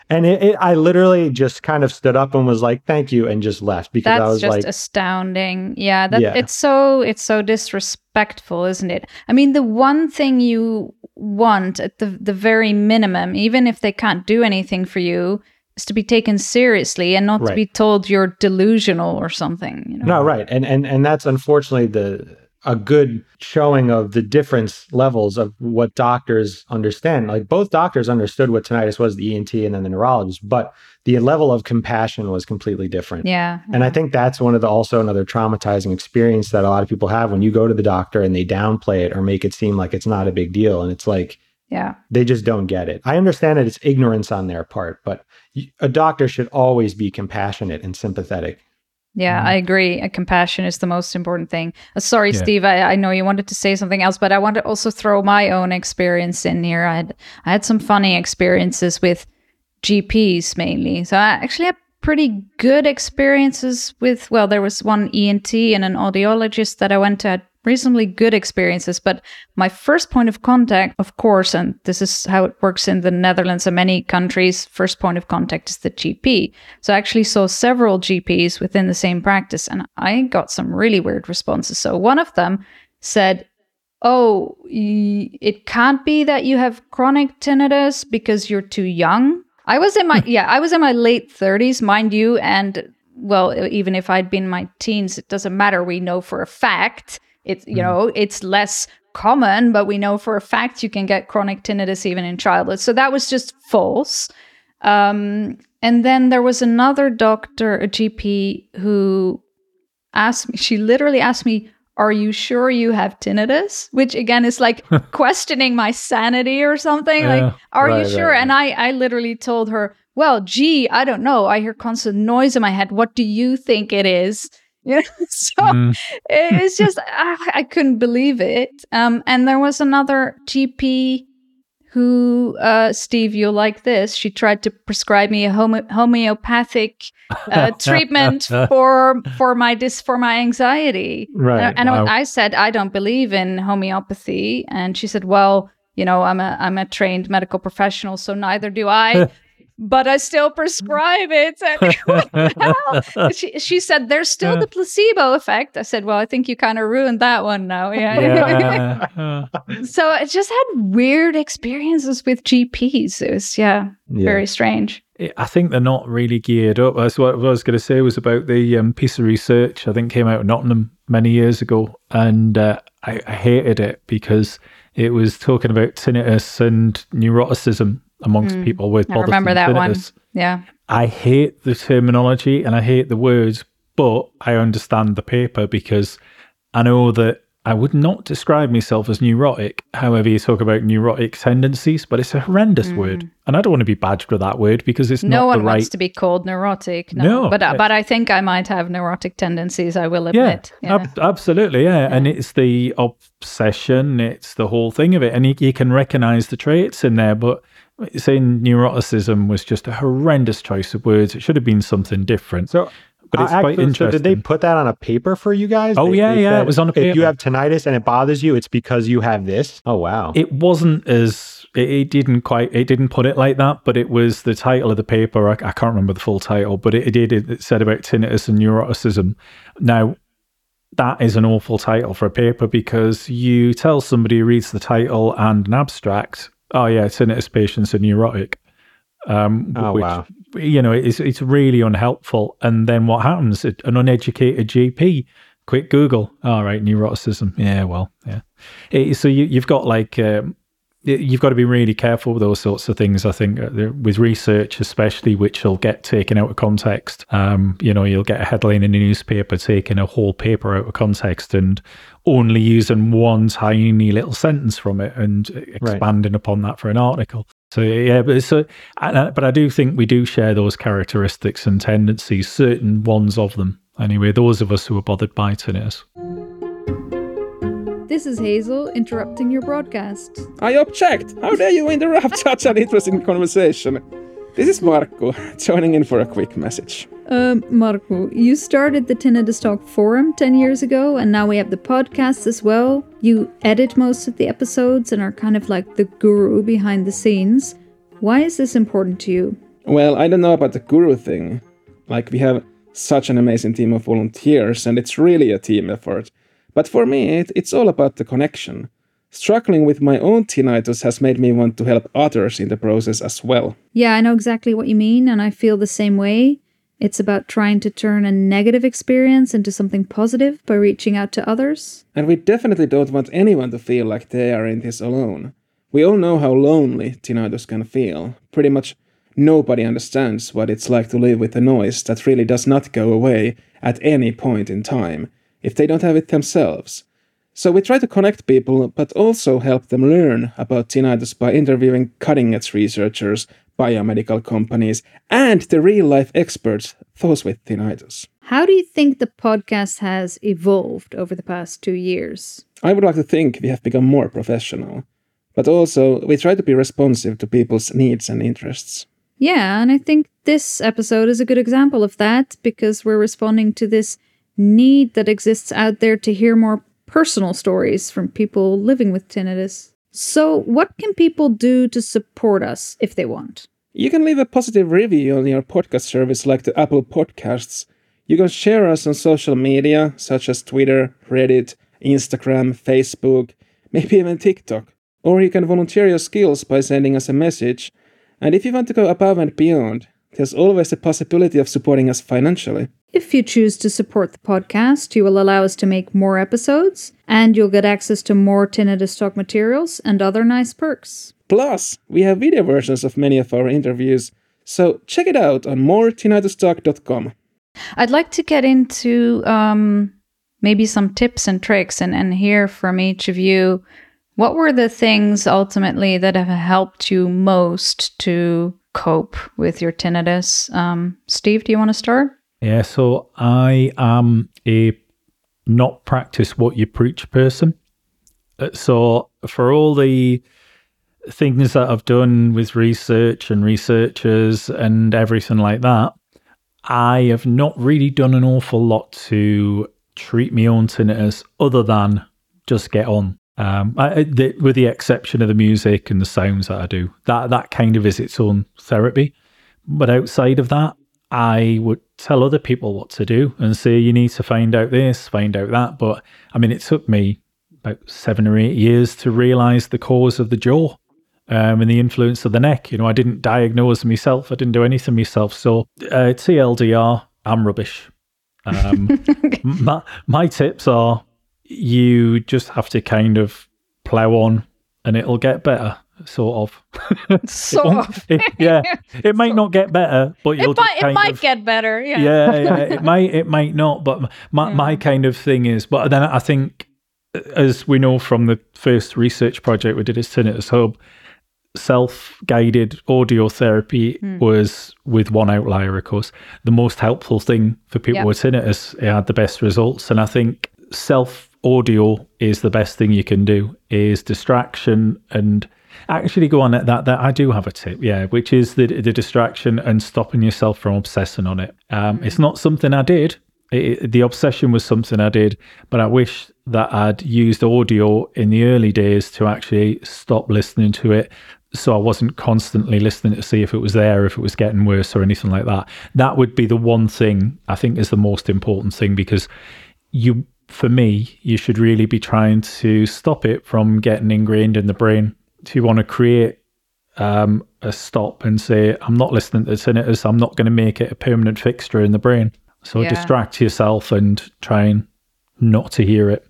And it, it, I literally just kind of stood up and was like, "Thank you," and just left because that's I was just like, astounding. Yeah, that, yeah, it's so it's so disrespectful, isn't it? I mean, the one thing you want at the the very minimum, even if they can't do anything for you, is to be taken seriously and not right. to be told you're delusional or something. You know? No, right, and and and that's unfortunately the. a good showing of the difference levels of what doctors understand. Like both doctors understood what tinnitus was, the E N T and then the neurologist, but the level of compassion was completely different. Yeah. And yeah. I think that's one of the, also another traumatizing experience that a lot of people have when you go to the doctor and they downplay it or make it seem like it's not a big deal. And it's like, yeah, they just don't get it. I understand that it's ignorance on their part, but a doctor should always be compassionate and sympathetic. Yeah, I agree. Uh, compassion is the most important thing. Uh, sorry, yeah. Steve, I, I know you wanted to say something else, but I want to also throw my own experience in here. I had I had some funny experiences with G Ps mainly. So I actually had pretty good experiences with, well, there was one E N T and an audiologist that I went to, had reasonably good experiences. But my first point of contact, of course, and this is how it works in the Netherlands and many countries, first point of contact is the G P. So I actually saw several G Ps within the same practice, and I got some really weird responses. So one of them said, oh, y- it can't be that you have chronic tinnitus because you're too young. I was in my, yeah, I was in my late thirties, mind you, and well, even if I'd been in my teens, it doesn't matter. We know for a fact It's, you know, it's less common, but we know for a fact you can get chronic tinnitus even in childhood. So that was just false. Um, and then there was another doctor, a G P, who asked me, she literally asked me, "Are you sure you have tinnitus?" Which again is like questioning my sanity or something. Yeah, like, are right, you sure? Right, right. And I, I literally told her, well, gee, I don't know. I hear constant noise in my head. What do you think it is? You know, so mm. it's just, I, I couldn't believe it. Um, and there was another G P who, uh, Steve, you'll like this. She tried to prescribe me a home- homeopathic uh, treatment for for my dis- for my anxiety. Right. And, and wow. I said, I don't believe in homeopathy. And she said, well, you know, I'm a I'm a trained medical professional, so neither do I. But I still prescribe it. What the hell? She, she said, there's still the placebo effect. I said, well, I think you kind of ruined that one now. Yeah. yeah. So I just had weird experiences with G Ps. It was, yeah, yeah. very strange. I think they're not really geared up. That's what I was going to say was about the um, piece of research I think came out of Nottingham many years ago. And uh, I, I hated it because it was talking about tinnitus and neuroticism amongst mm, people with I remember that tinnitus. One. Yeah. I hate the terminology and I hate the words, but I understand the paper because I know that I would not describe myself as neurotic. However, you talk about neurotic tendencies, but it's a horrendous mm. word. And I don't want to be badged with that word because it's no not one the right... wants to be called neurotic. No. no but, uh, but I think I might have neurotic tendencies, I will admit. Yeah, yeah. Ab- absolutely, yeah. yeah. And it's the obsession, it's the whole thing of it. And you, you can recognize the traits in there, but saying neuroticism was just a horrendous choice of words. It should have been something different. So, but it's I, quite so interesting. Did they put that on a paper for you guys? Oh, they, yeah, they yeah. Said, it was on a paper. If you have tinnitus and it bothers you, it's because you have this. Oh, wow. It wasn't as, it, it didn't quite, it didn't put it like that, but it was the title of the paper. I, I can't remember the full title, but it, it did. It, it said about tinnitus and neuroticism. Now, that is an awful title for a paper because you tell somebody who reads the title and an abstract, oh yeah, tinnitus patients are neurotic. Um, oh which, wow! You know, it's it's really unhelpful. And then what happens? An uneducated G P, quick Google. All right, neuroticism. Yeah, well, yeah. It, so you you've got like um, you've got to be really careful with those sorts of things. I think with research, especially, which will get taken out of context. Um, you know, you'll get a headline in a newspaper taking a whole paper out of context and only using one tiny little sentence from it and expanding right. upon that for an article. So yeah, but so, but I do think we do share those characteristics and tendencies, certain ones of them. Anyway, those of us who are bothered by tinnitus. This is Hazel interrupting your broadcast. I object! How dare you interrupt such an interesting conversation? This is Marco, joining in for a quick message. Um, Marco, you started the Tinnitus Talk forum ten years ago, and now we have the podcast as well. You edit most of the episodes and are kind of like the guru behind the scenes. Why is this important to you? Well, I don't know about the guru thing. Like, we have such an amazing team of volunteers, and it's really a team effort. But for me, it, it's all about the connection. Struggling with my own tinnitus has made me want to help others in the process as well. Yeah, I know exactly what you mean, and I feel the same way. It's about trying to turn a negative experience into something positive by reaching out to others. And we definitely don't want anyone to feel like they are in this alone. We all know how lonely tinnitus can feel. Pretty much nobody understands what it's like to live with a noise that really does not go away at any point in time, if they don't have it themselves. So we try to connect people, but also help them learn about tinnitus by interviewing cutting-edge researchers, biomedical companies, and the real-life experts, those with tinnitus. How do you think the podcast has evolved over the past two years? I would like to think we have become more professional, but also we try to be responsive to people's needs and interests. Yeah, and I think this episode is a good example of that, because we're responding to this need that exists out there to hear more personal stories from people living with tinnitus. So what can people do to support us if they want? You can leave a positive review on your podcast service like the Apple Podcasts. You can share us on social media such as Twitter, Reddit, Instagram, Facebook, maybe even TikTok. Or you can volunteer your skills by sending us a message. And if you want to go above and beyond, there's always the possibility of supporting us financially. If you choose to support the podcast, you will allow us to make more episodes, and you'll get access to more Tinnitus Talk materials and other nice perks. Plus, we have video versions of many of our interviews, so check it out on more tinnitus talk dot com. I'd like to get into um, maybe some tips and tricks and, and hear from each of you. What were the things ultimately that have helped you most to cope with your tinnitus? Um, Steve, do you want to start? Yeah, so I am a not practice what you preach person. So for all the things that I've done with research and researchers and everything like that, I have not really done an awful lot to treat my own tinnitus other than just get on. Um, I, the, with the exception of the music and the sounds that I do, that that kind of is its own therapy. But outside of that, I would tell other people what to do and say, you need to find out this, find out that. But I mean, it took me about seven or eight years to realize the cause of the jaw um, and the influence of the neck. You know, I didn't diagnose myself. I didn't do anything myself. So uh, T L D R, I'm rubbish. Um, my, my tips are, you just have to kind of plow on and it'll get better, sort of. Sort of. It, yeah. It might not get better, but you'll it might, it might of, get better. Yeah. Yeah. yeah it might, it might not. But my, yeah. my kind of thing is, but then I think, as we know from the first research project we did at Tinnitus Hub, self-guided audio therapy mm. was, with one outlier, of course, the most helpful thing for people yep. with tinnitus. It had the best results. And I think self audio is the best thing you can do, is distraction. And actually go on at that, that I do have a tip, yeah, which is the, the distraction and stopping yourself from obsessing on it. Um, mm. It's not something I did. It, the obsession was something I did, but I wish that I'd used audio in the early days to actually stop listening to it, so I wasn't constantly listening to see if it was there, if it was getting worse or anything like that. That would be the one thing I think is the most important thing, because you, for me, you should really be trying to stop it from getting ingrained in the brain. If you want to create um, a stop and say, I'm not listening to tinnitus, I'm not going to make it a permanent fixture in the brain. So yeah. distract yourself and try not to hear it,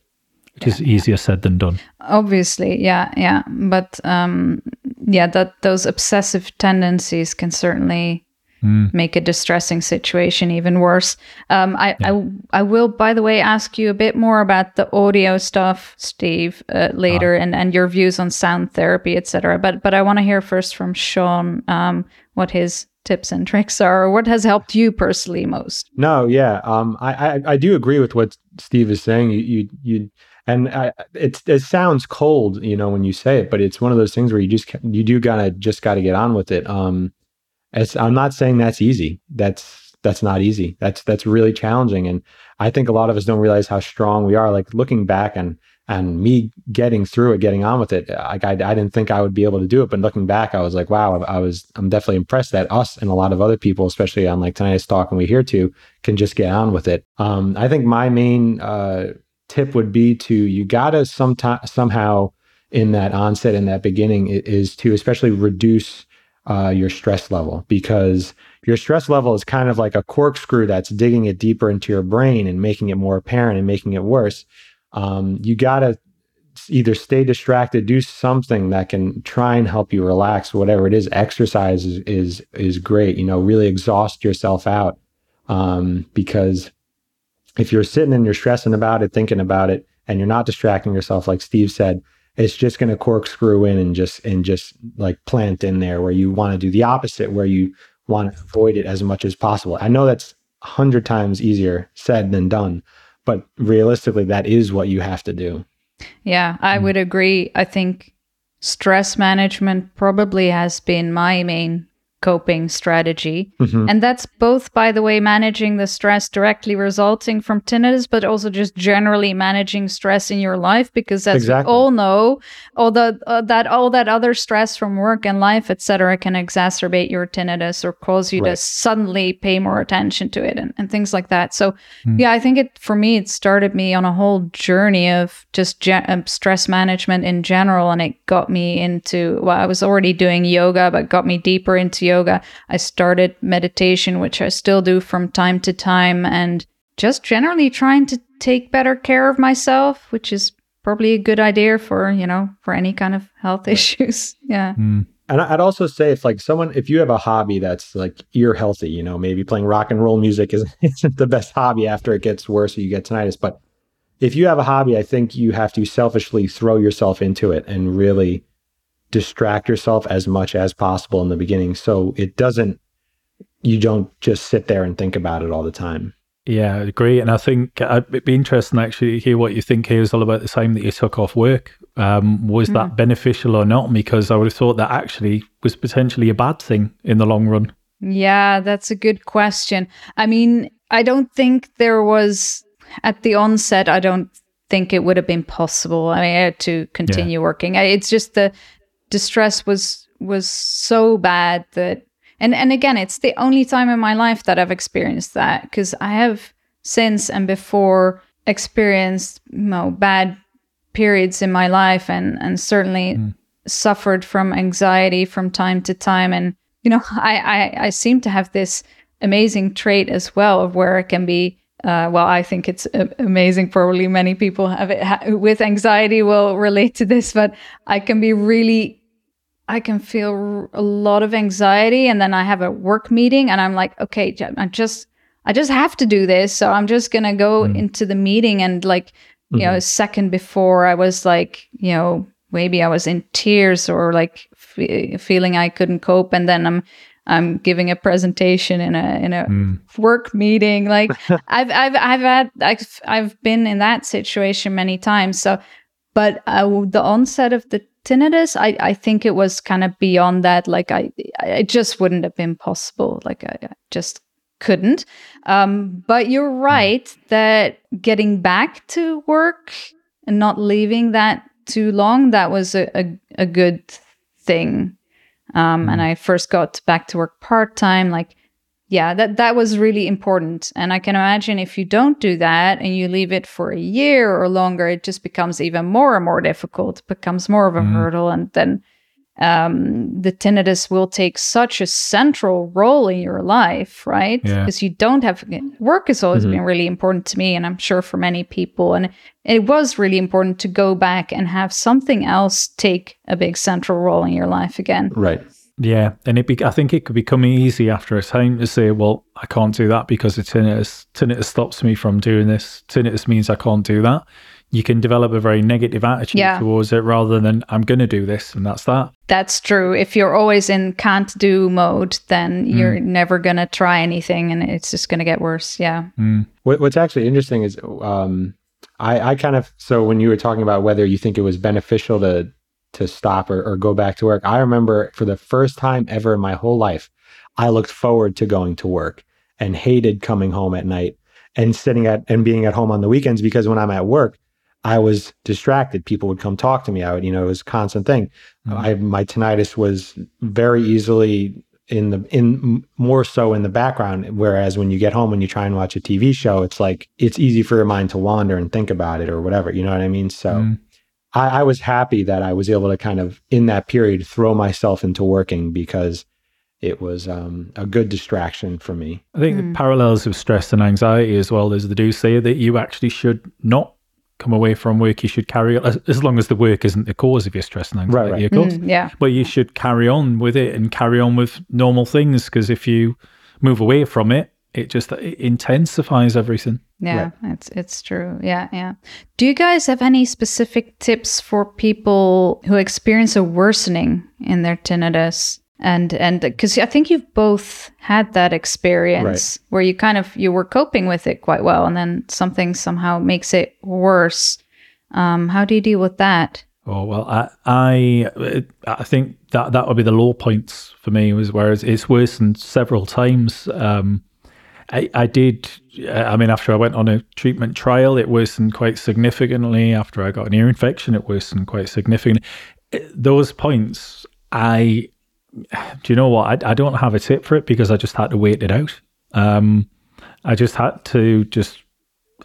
which yeah, is easier yeah. said than done. Obviously, yeah, yeah. But um, yeah, that those obsessive tendencies can certainly mm. make a distressing situation even worse. Um, I, yeah. I, I will, by the way, ask you a bit more about the audio stuff, Steve, uh, later, ah. and, and your views on sound therapy, et cetera. But but I want to hear first from Sean um, what his tips and tricks are, or what has helped you personally most? No, yeah, um, I, I I do agree with what Steve is saying. You you, you and I, it's, it sounds cold, you know, when you say it, but it's one of those things where you just you do gotta just gotta get on with it. Um, it's, I'm not saying that's easy. That's that's not easy. That's that's really challenging, and I think a lot of us don't realize how strong we are. Like looking back and and me getting through it, getting on with it, I, I, I didn't think I would be able to do it. But looking back, I was like, wow, I, I was, I'm definitely impressed that us and a lot of other people, especially on like Tinnitus Talk and We Hear Too, can just get on with it. Um, I think my main uh, tip would be to, you gotta sometime, somehow in that onset, in that beginning, is to especially reduce uh, your stress level, because your stress level is kind of like a corkscrew that's digging it deeper into your brain and making it more apparent and making it worse. Um, you got to either stay distracted, do something that can try and help you relax, whatever it is. Exercise is, is, is great, you know, really exhaust yourself out. Um, because if you're sitting and you're stressing about it, thinking about it, and you're not distracting yourself, like Steve said, it's just going to corkscrew in and just, and just like plant in there where you want to do the opposite, where you want to avoid it as much as possible. I know that's a hundred times easier said than done. But realistically, that is what you have to do. Yeah, I would agree. I think stress management probably has been my main coping strategy. Mm-hmm. And that's both, by the way, managing the stress directly resulting from tinnitus, but also just generally managing stress in your life, because as exactly. we all know, all the, uh, that all that other stress from work and life, et cetera, can exacerbate your tinnitus or cause you right. to suddenly pay more attention to it and, and things like that. So mm. yeah, I think it, for me, it started me on a whole journey of just ge- um, stress management in general. And it got me into, well, I was already doing yoga, but got me deeper into yoga. I started meditation, which I still do from time to time, and just generally trying to take better care of myself, which is probably a good idea for, you know, for any kind of health issues. Yeah. Mm. And I'd also say if like someone, if you have a hobby that's like ear healthy, you know, maybe playing rock and roll music isn't, isn't the best hobby after it gets worse or you get tinnitus. But if you have a hobby, I think you have to selfishly throw yourself into it and really distract yourself as much as possible in the beginning. So it doesn't, you don't just sit there and think about it all the time. Yeah, I agree. And I think it'd be interesting actually to hear what you think here is all about the time that you took off work. Um, was mm. that beneficial or not? Because I would have thought that actually was potentially a bad thing in the long run. Yeah, that's a good question. I mean, I don't think there was, at the onset, I don't think it would have been possible I mean, to continue yeah. working. It's just the, the stress was, was so bad that And and again, it's the only time in my life that I've experienced that, because I have since and before experienced, you know, bad periods in my life and, and certainly mm. suffered from anxiety from time to time. And, you know, I, I, I seem to have this amazing trait as well of where it can be, uh, well, I think it's a- amazing. Probably many people have it ha- with anxiety will relate to this, but I can be really... I can feel a lot of anxiety, and then I have a work meeting and I'm like, okay, I just, I just have to do this. So I'm just going to go mm. into the meeting. And like, you mm-hmm. know, a second before I was like, you know, maybe I was in tears or like f- feeling I couldn't cope. And then I'm, I'm giving a presentation in a, in a mm. work meeting. Like I've, I've, I've had, I've, I've been in that situation many times. So, but uh, the onset of the tinnitus, I, I think it was kind of beyond that. Like I, I just wouldn't have been possible. Like I, I just couldn't. Um, but you're right that getting back to work and not leaving that too long, that was a, a, a good thing. Um, and I first got back to work part-time. Like, yeah, that, that was really important. And I can imagine if you don't do that and you leave it for a year or longer, it just becomes even more and more difficult, becomes more of a mm. hurdle. And then um, the tinnitus will take such a central role in your life, right? Because yeah. you don't have... Work has always mm-hmm. been really important to me, and I'm sure for many people. And it was really important to go back and have something else take a big central role in your life again. Right. Yeah, and it be, I think it could become easy after a time to say, well, I can't do that because the tinnitus, tinnitus stops me from doing this. Tinnitus means I can't do that. You can develop a very negative attitude yeah. towards it rather than I'm going to do this and that's that. That's true. If you're always in can't do mode, then mm. you're never going to try anything and it's just going to get worse. Yeah. Mm. What, what's actually interesting is um, I, I kind of, so when you were talking about whether you think it was beneficial to to stop or, or go back to work. I remember for the first time ever in my whole life, I looked forward to going to work and hated coming home at night and sitting at and being at home on the weekends, because when I'm at work, I was distracted. People would come talk to me. I would, you know, it was a constant thing. Mm-hmm. I, my tinnitus was very easily in the, in more so in the background. Whereas when you get home and you try and watch a T V show, it's like, it's easy for your mind to wander and think about it or whatever, you know what I mean? So mm-hmm. I, I was happy that I was able to kind of, in that period, throw myself into working because it was um, a good distraction for me. I think mm. the parallels of stress and anxiety as well is they do say that you actually should not come away from work. You should carry on, as, as long as the work isn't the cause of your stress and anxiety, right, right. of course. Mm, yeah. But you should carry on with it and carry on with normal things, because if you move away from it, it just it intensifies everything. Yeah, right. it's it's true. Yeah, yeah. Do you guys have any specific tips for people who experience a worsening in their tinnitus? And and because I think you've both had that experience right. where you kind of you were coping with it quite well, and then something somehow makes it worse. Um, how do you deal with that? Oh well, I I I think that that would be the low points for me, was whereas it's worsened several times. Um, I, I did, I mean, after I went on a treatment trial, it worsened quite significantly. After I got an ear infection, it worsened quite significantly. Those points, I, do you know what? I, I don't have a tip for it, because I just had to wait it out. Um, I just had to just,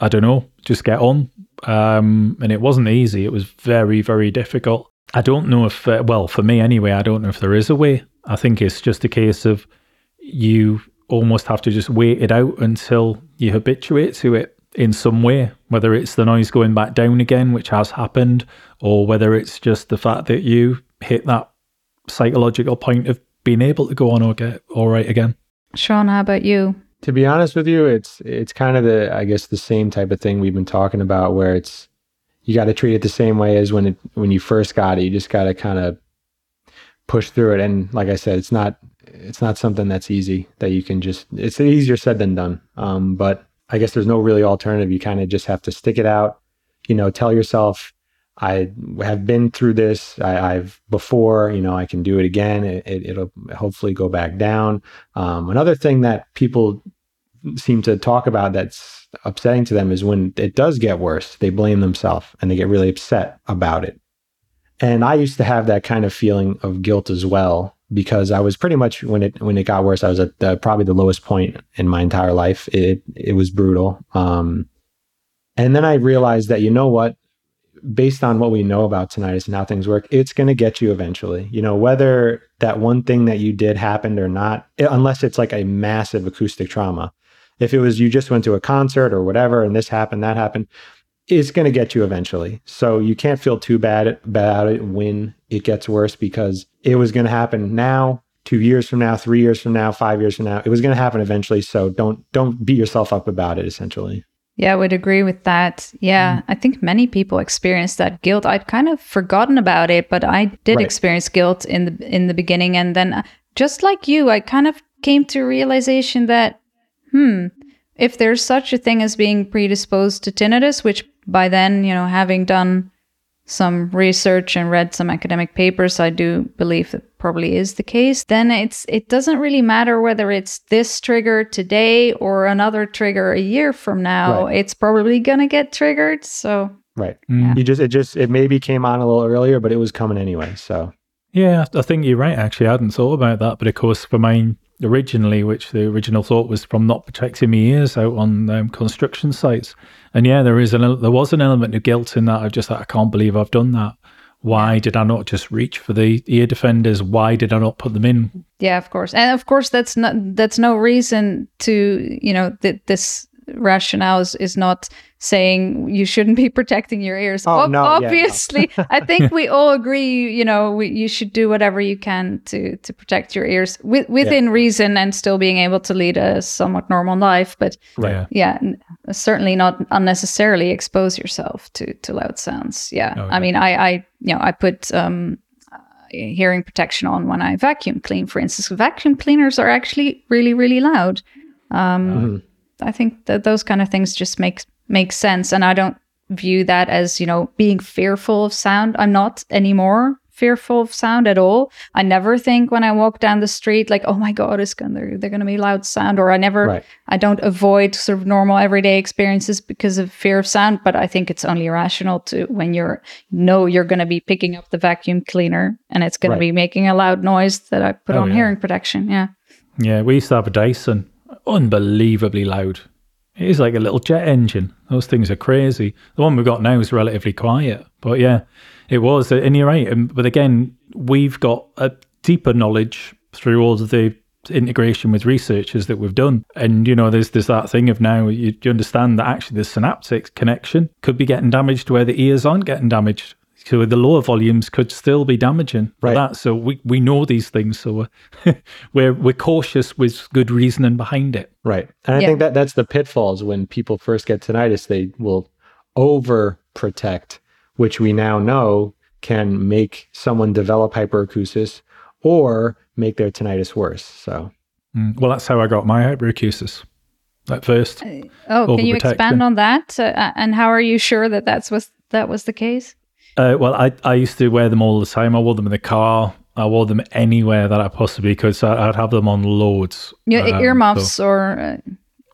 I don't know, just get on. Um, and it wasn't easy. It was very, very difficult. I don't know if, uh, well, for me anyway, I don't know if there is a way. I think it's just a case of you almost have to just wait it out until you habituate to it in some way, whether it's the noise going back down again, which has happened, or whether it's just the fact that you hit that psychological point of being able to go on or get all right again. Sean, how about you? To be honest with you, it's it's kind of the, I guess, the same type of thing we've been talking about, where it's, you got to treat it the same way as when it, when you first got it. You just got to kind of push through it. And like I said, it's not it's not something that's easy, that you can just, it's easier said than done. Um, but I guess there's no really alternative. You kind of just have to stick it out, you know, tell yourself, I have been through this. I, I've before, you know, I can do it again. It, it, it'll hopefully go back down. Um, another thing that people seem to talk about that's upsetting to them is when it does get worse, they blame themselves and they get really upset about it. And I used to have that kind of feeling of guilt as well, because I was pretty much, when it when it got worse, I was at the, probably the lowest point in my entire life. It it was brutal. Um, and then I realized that, you know what, based on what we know about tinnitus and how things work, it's going to get you eventually. You know, whether that one thing that you did happened or not, it, unless it's like a massive acoustic trauma. If it was you just went to a concert or whatever and this happened, that happened, it's going to get you eventually. So you can't feel too bad about it when it gets worse, because it was going to happen now, two years from now, three years from now, five years from now. It was going to happen eventually. So don't don't beat yourself up about it, essentially. Yeah, I would agree with that. Yeah, mm. I think many people experience that guilt. I'd kind of forgotten about it, but I did right. experience guilt in the in the beginning. And then just like you, I kind of came to a realization that, hmm, if there's such a thing as being predisposed to tinnitus, which by then, you know, having done some research and read some academic papers, I do believe that probably is the case, then it's it doesn't really matter whether it's this trigger today or another trigger a year from now. Right. It's probably gonna get triggered. So right, yeah. you just it just it maybe came on a little earlier, but it was coming anyway. So yeah, I think you're right. Actually, I hadn't thought about that, but of course, for mine originally, which the original thought was from not protecting my ears out on um, construction sites, and yeah, there is an there was an element of guilt in that. I just like, I can't believe I've done that. Why did I not just reach for the ear defenders? Why did I not put them in? Yeah, of course. And of course, that's not that's no reason to, you know, th- this rationale is, is not saying you shouldn't be protecting your ears. Oh, o- no, obviously, yeah, no. I think we all agree, you know, we, you should do whatever you can to, to protect your ears with, within yeah. reason and still being able to lead a somewhat normal life. But right. yeah, certainly not unnecessarily expose yourself to, to loud sounds. Yeah. Oh, yeah. I mean, I, I, you know, I put um, hearing protection on when I vacuum clean, for instance. Vacuum cleaners are actually really, really loud. Um, mm. I think that those kind of things just make make sense, and I don't view that as, you know, being fearful of sound. I'm not anymore fearful of sound at all. I never think when I walk down the street like, oh my god, it's gonna they're, they're gonna be loud sound, or I never right. I don't avoid sort of normal everyday experiences because of fear of sound. But I think it's only rational to, when you're know you're gonna be picking up the vacuum cleaner and it's gonna right. be making a loud noise, that I put oh, on yeah. hearing protection. Yeah, yeah. We used to have a Dyson. Unbelievably loud. It is like a little jet engine. Those things are crazy. The one we've got now is relatively quiet, but yeah, it was. And you're right. But again, we've got a deeper knowledge through all of the integration with researchers that we've done. And you know, there's there's that thing of now you, you understand that actually the synaptic connection could be getting damaged where the ears aren't getting damaged. So the lower volumes could still be damaging. Right. That. So we, we know these things. So we're, we're we're cautious with good reasoning behind it. Right. And I yeah. think that that's the pitfalls when people first get tinnitus. They will overprotect, which we now know can make someone develop hyperacusis or make their tinnitus worse. So, mm. well, that's how I got my hyperacusis. At first. Uh, oh, can you expand on that? Uh, and how are you sure that that's was that was the case? Uh, well, I, I used to wear them all the time. I wore them in the car. I wore them anywhere that I possibly could. So I'd have them on loads. Yeah, um, earmuffs so. or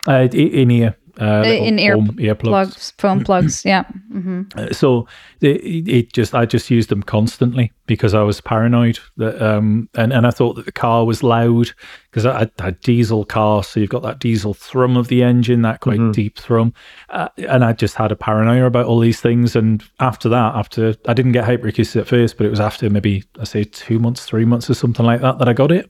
uh, uh, in ear, uh, in ear foam, earplugs, plugs, foam plugs. Yeah. Mm-hmm. Uh, so it, it just I just used them constantly because I was paranoid that um and, and I thought that the car was loud because I, I had a diesel car, so you've got that diesel thrum of the engine, that quite mm-hmm. deep thrum, uh, and I just had a paranoia about all these things. And after that, after I didn't get hyperacusis at first, but it was after maybe I say two months, three months, or something like that that I got it,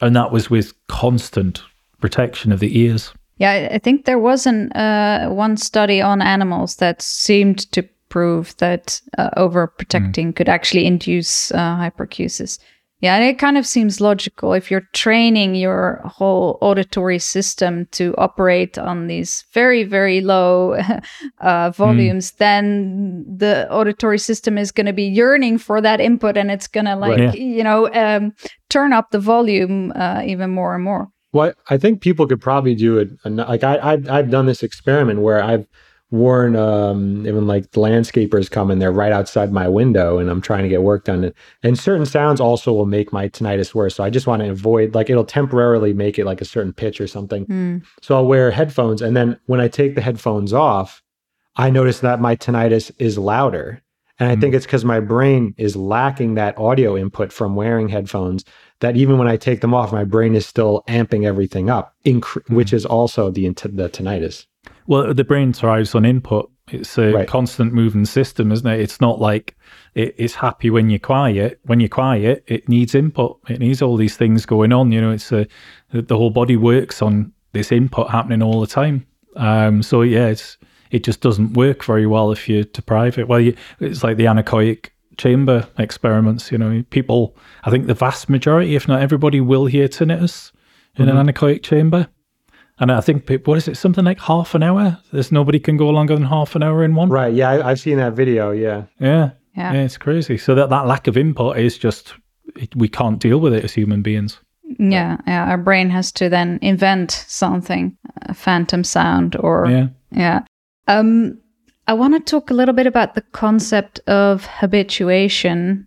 and that was with constant protection of the ears. Yeah, I think there was an uh, one study on animals that seemed to prove that uh, overprotecting mm. could actually induce uh, hyperacusis. Yeah, and it kind of seems logical if you're training your whole auditory system to operate on these very, very low uh, volumes, mm. then the auditory system is going to be yearning for that input, and it's going to, like, right. yeah. you know, um, turn up the volume uh, even more and more. Well, I think people could probably do it. Like I, I've, I've done this experiment where I've worn, um, even like the landscapers come and they're right outside my window and I'm trying to get work done. And certain sounds also will make my tinnitus worse. So I just want to avoid, like, it'll temporarily make it like a certain pitch or something. Mm. So I'll wear headphones. And then when I take the headphones off, I notice that my tinnitus is louder. And I mm. think it's because my brain is lacking that audio input from wearing headphones, that even when I take them off, my brain is still amping everything up, inc- mm. which is also the the tinnitus. Well, the brain thrives on input. It's a right. constant moving system, isn't it? It's not like it, it's happy when you're quiet. When you're quiet, it needs input. It needs all these things going on. You know, it's a, the whole body works on this input happening all the time. Um, so yeah, it's, it just doesn't work very well if you deprive it. Well, you, it's like the anechoic chamber experiments. You know, people, I think the vast majority, if not everybody, will hear tinnitus in mm-hmm. an anechoic chamber. And I think, what is it, something like half an hour? There's nobody can go longer than half an hour in one. Right, yeah, I, I've seen that video, yeah. yeah. Yeah, yeah, it's crazy. So that, that lack of input is just, it, we can't deal with it as human beings. Yeah, yeah, our brain has to then invent something, a phantom sound or... Yeah. yeah. Um, I want to talk a little bit about the concept of habituation.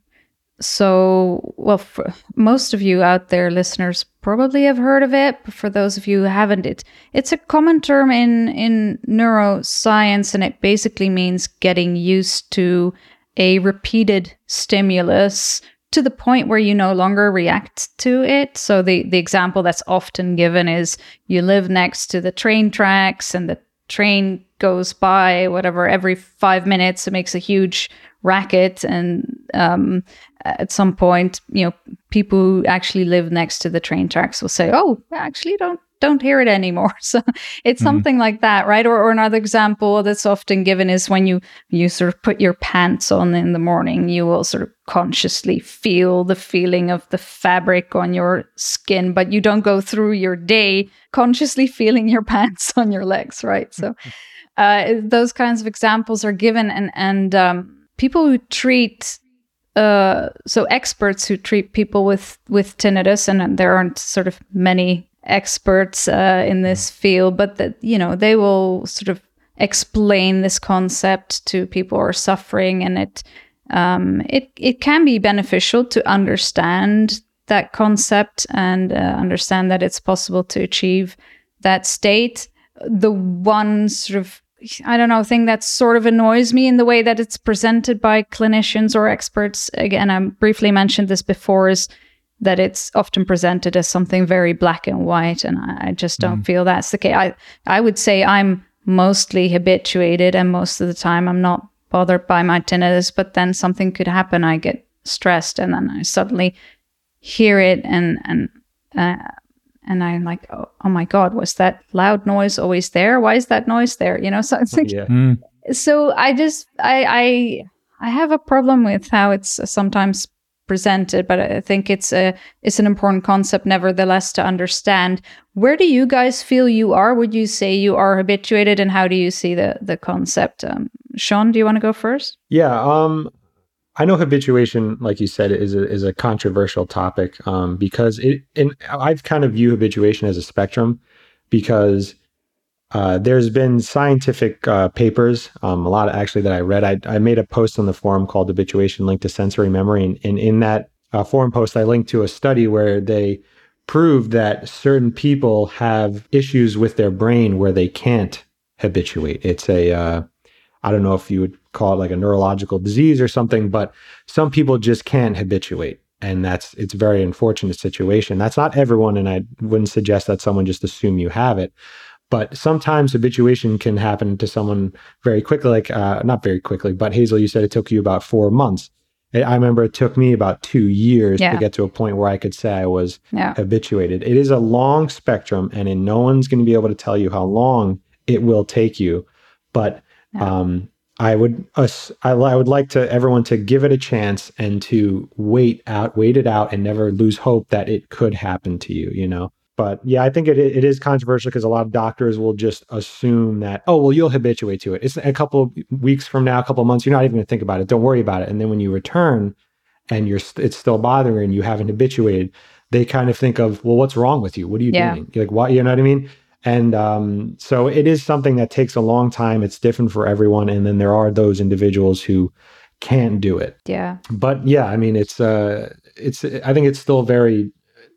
So, well, for most of you out there, listeners, probably have heard of it. But for those of you who haven't, it it's a common term in, in neuroscience, and it basically means getting used to a repeated stimulus to the point where you no longer react to it. So the, the example that's often given is you live next to the train tracks and the train goes by, whatever, every five minutes, it makes a huge racket. And um, at some point, you know, people who actually live next to the train tracks will say, oh, actually don't don't hear it anymore. So it's mm-hmm. something like that, right? Or, or another example that's often given is when you, you sort of put your pants on in the morning, you will sort of consciously feel the feeling of the fabric on your skin, but you don't go through your day consciously feeling your pants on your legs, right? So uh, those kinds of examples are given, and, and um, people who treat, uh, so experts who treat people with, with tinnitus, and there aren't sort of many experts uh, in this field, but that, you know, they will sort of explain this concept to people who are suffering, and it, um, it, it can be beneficial to understand that concept and uh, understand that it's possible to achieve that state. The one sort of, I don't know, thing that sort of annoys me in the way that it's presented by clinicians or experts, again, I briefly mentioned this before, is that it's often presented as something very black and white, and I, I just don't mm. feel that's the case. I, I would say I'm mostly habituated, and most of the time I'm not bothered by my tinnitus, but then something could happen, I get stressed, and then I suddenly hear it, and, and uh, And I'm like, oh, oh my God, was that loud noise always there? Why is that noise there? You know, so I think, yeah. mm. so I just, I, I, I have a problem with how it's sometimes presented, but I think it's a, it's an important concept, nevertheless, to understand. Where do you guys feel you are? Would you say you are habituated, and how do you see the the concept? Um, Sean, do you want to go first? Yeah. Um, I know habituation, like you said, is a, is a controversial topic um, because it, and I've kind of view habituation as a spectrum, because uh, there's been scientific uh, papers, um, a lot of, actually, that I read. I, I made a post on the forum called Habituation Linked to Sensory Memory. And, and in that uh, forum post, I linked to a study where they proved that certain people have issues with their brain where they can't habituate. It's a, uh, I don't know if you would call it like a neurological disease or something, but some people just can't habituate. And that's, it's a very unfortunate situation. That's not everyone. And I wouldn't suggest that someone just assume you have it, but sometimes habituation can happen to someone very quickly. Like, uh, not very quickly, but Hazel, you said it took you about four months. I remember it took me about two years yeah. to get to a point where I could say I was yeah. habituated. It is a long spectrum, and in, no one's going to be able to tell you how long it will take you, but, yeah. um, I would us I, I would like to everyone to give it a chance and to wait out, wait it out, and never lose hope that it could happen to you. You know. But yeah, I think it it is controversial because a lot of doctors will just assume that, oh, well, you'll habituate to it. It's a couple of weeks from now, a couple of months, you're not even going to think about it. Don't worry about it. And then when you return and you're st- it's still bothering and you haven't habituated, they kind of think of, well, what's wrong with you? What are you yeah. doing? You're like, why? You know what I mean? And um, so it is something that takes a long time. It's different for everyone. And then there are those individuals who can't do it. Yeah. But yeah, I mean, it's uh, it's I think it's still very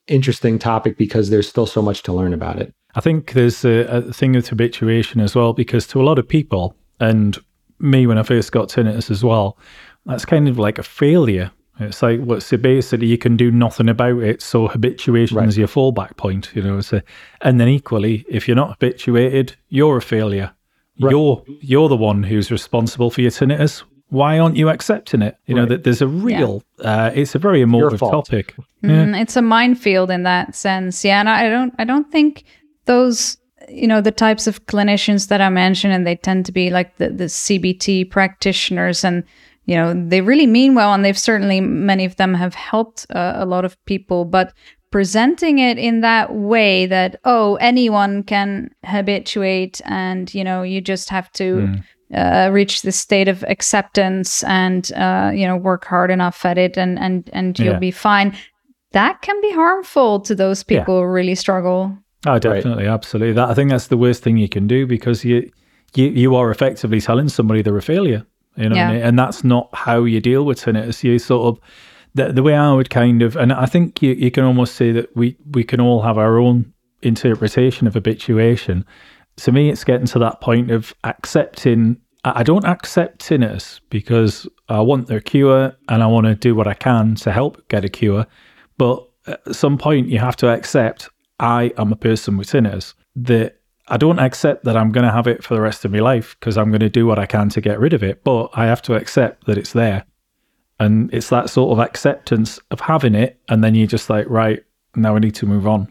interesting topic because there's still so much to learn about it. I think there's a, a thing with habituation as well, because to a lot of people, and me when I first got tinnitus as well, that's kind of like a failure. It's like, what's well, basically you can do nothing about it, so habituation right. is your fallback point, you know. So, and then equally, if you're not habituated, you're a failure. Right. You're you're the one who's responsible for your tinnitus. Why aren't you accepting it? You right. know, that there's a real, yeah. uh, it's a very emotive topic. Mm, yeah. It's a minefield in that sense. Yeah. And I don't, I don't think those, you know, the types of clinicians that I mentioned, and they tend to be like the, the C B T practitioners, and, you know, they really mean well, and they've certainly, many of them have helped uh, a lot of people, but presenting it in that way that, oh, anyone can habituate and, you know, you just have to... Mm. Uh, reach this state of acceptance and, uh, you know, work hard enough at it and, and, and you'll yeah. be fine. That can be harmful to those people yeah. who really struggle. Oh, definitely. Right. Absolutely. That, I think that's the worst thing you can do, because you, you, you are effectively telling somebody they're a failure, you know, yeah. and, and that's not how you deal with tinnitus. You sort of, the, the way I would kind of, and I think you, you can almost say that we, we can all have our own interpretation of habituation. To me, it's getting to that point of accepting. I don't accept tinnitus because I want their cure and I want to do what I can to help get a cure. But at some point, you have to accept I am a person with tinnitus. That I don't accept that I'm going to have it for the rest of my life, because I'm going to do what I can to get rid of it. But I have to accept that it's there. And it's that sort of acceptance of having it. And then you're just like, right, now I need to move on.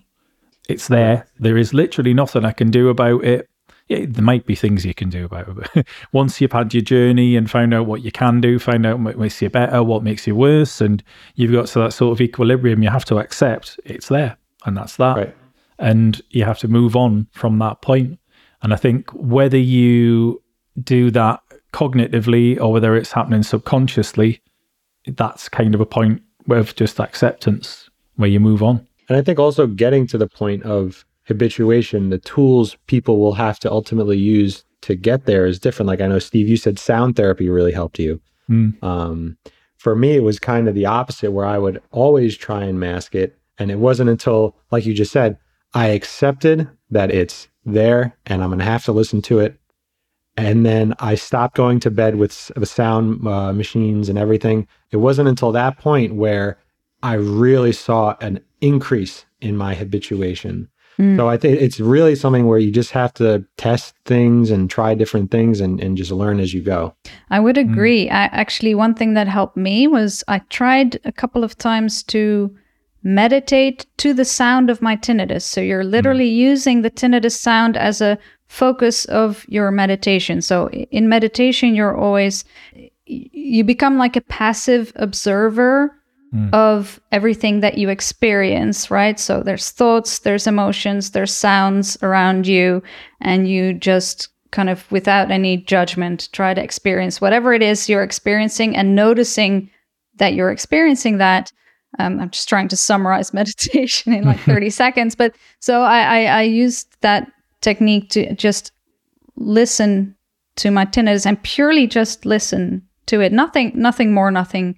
It's there. There is literally nothing I can do about it. Yeah, there might be things you can do about it. But once you've had your journey and found out what you can do, find out what makes you better, what makes you worse, and you've got to that sort of equilibrium, you have to accept it's there, and that's that. Right. And you have to move on from that point. And I think whether you do that cognitively or whether it's happening subconsciously, that's kind of a point of just acceptance where you move on. And I think also getting to the point of habituation, the tools people will have to ultimately use to get there is different. Like I know, Steve, you said sound therapy really helped you. Mm. Um, for me, it was kind of the opposite, where I would always try and mask it. And it wasn't until, like you just said, I accepted that it's there and I'm going to have to listen to it. And then I stopped going to bed with the sound uh, machines and everything. It wasn't until that point where I really saw an increase in my habituation. Mm. So I think it's really something where you just have to test things and try different things and, and just learn as you go. I would agree. Mm. I actually, one thing that helped me was I tried a couple of times to meditate to the sound of my tinnitus. So you're literally mm. using the tinnitus sound as a focus of your meditation. So in meditation, you're always, you become like a passive observer of everything that you experience, right? So there's thoughts, there's emotions, there's sounds around you, and you just kind of, without any judgment, try to experience whatever it is you're experiencing and noticing that you're experiencing that. Um, I'm just trying to summarize meditation in like thirty seconds. But so I, I, I used that technique to just listen to my tinnitus and purely just listen to it. Nothing, nothing more, nothing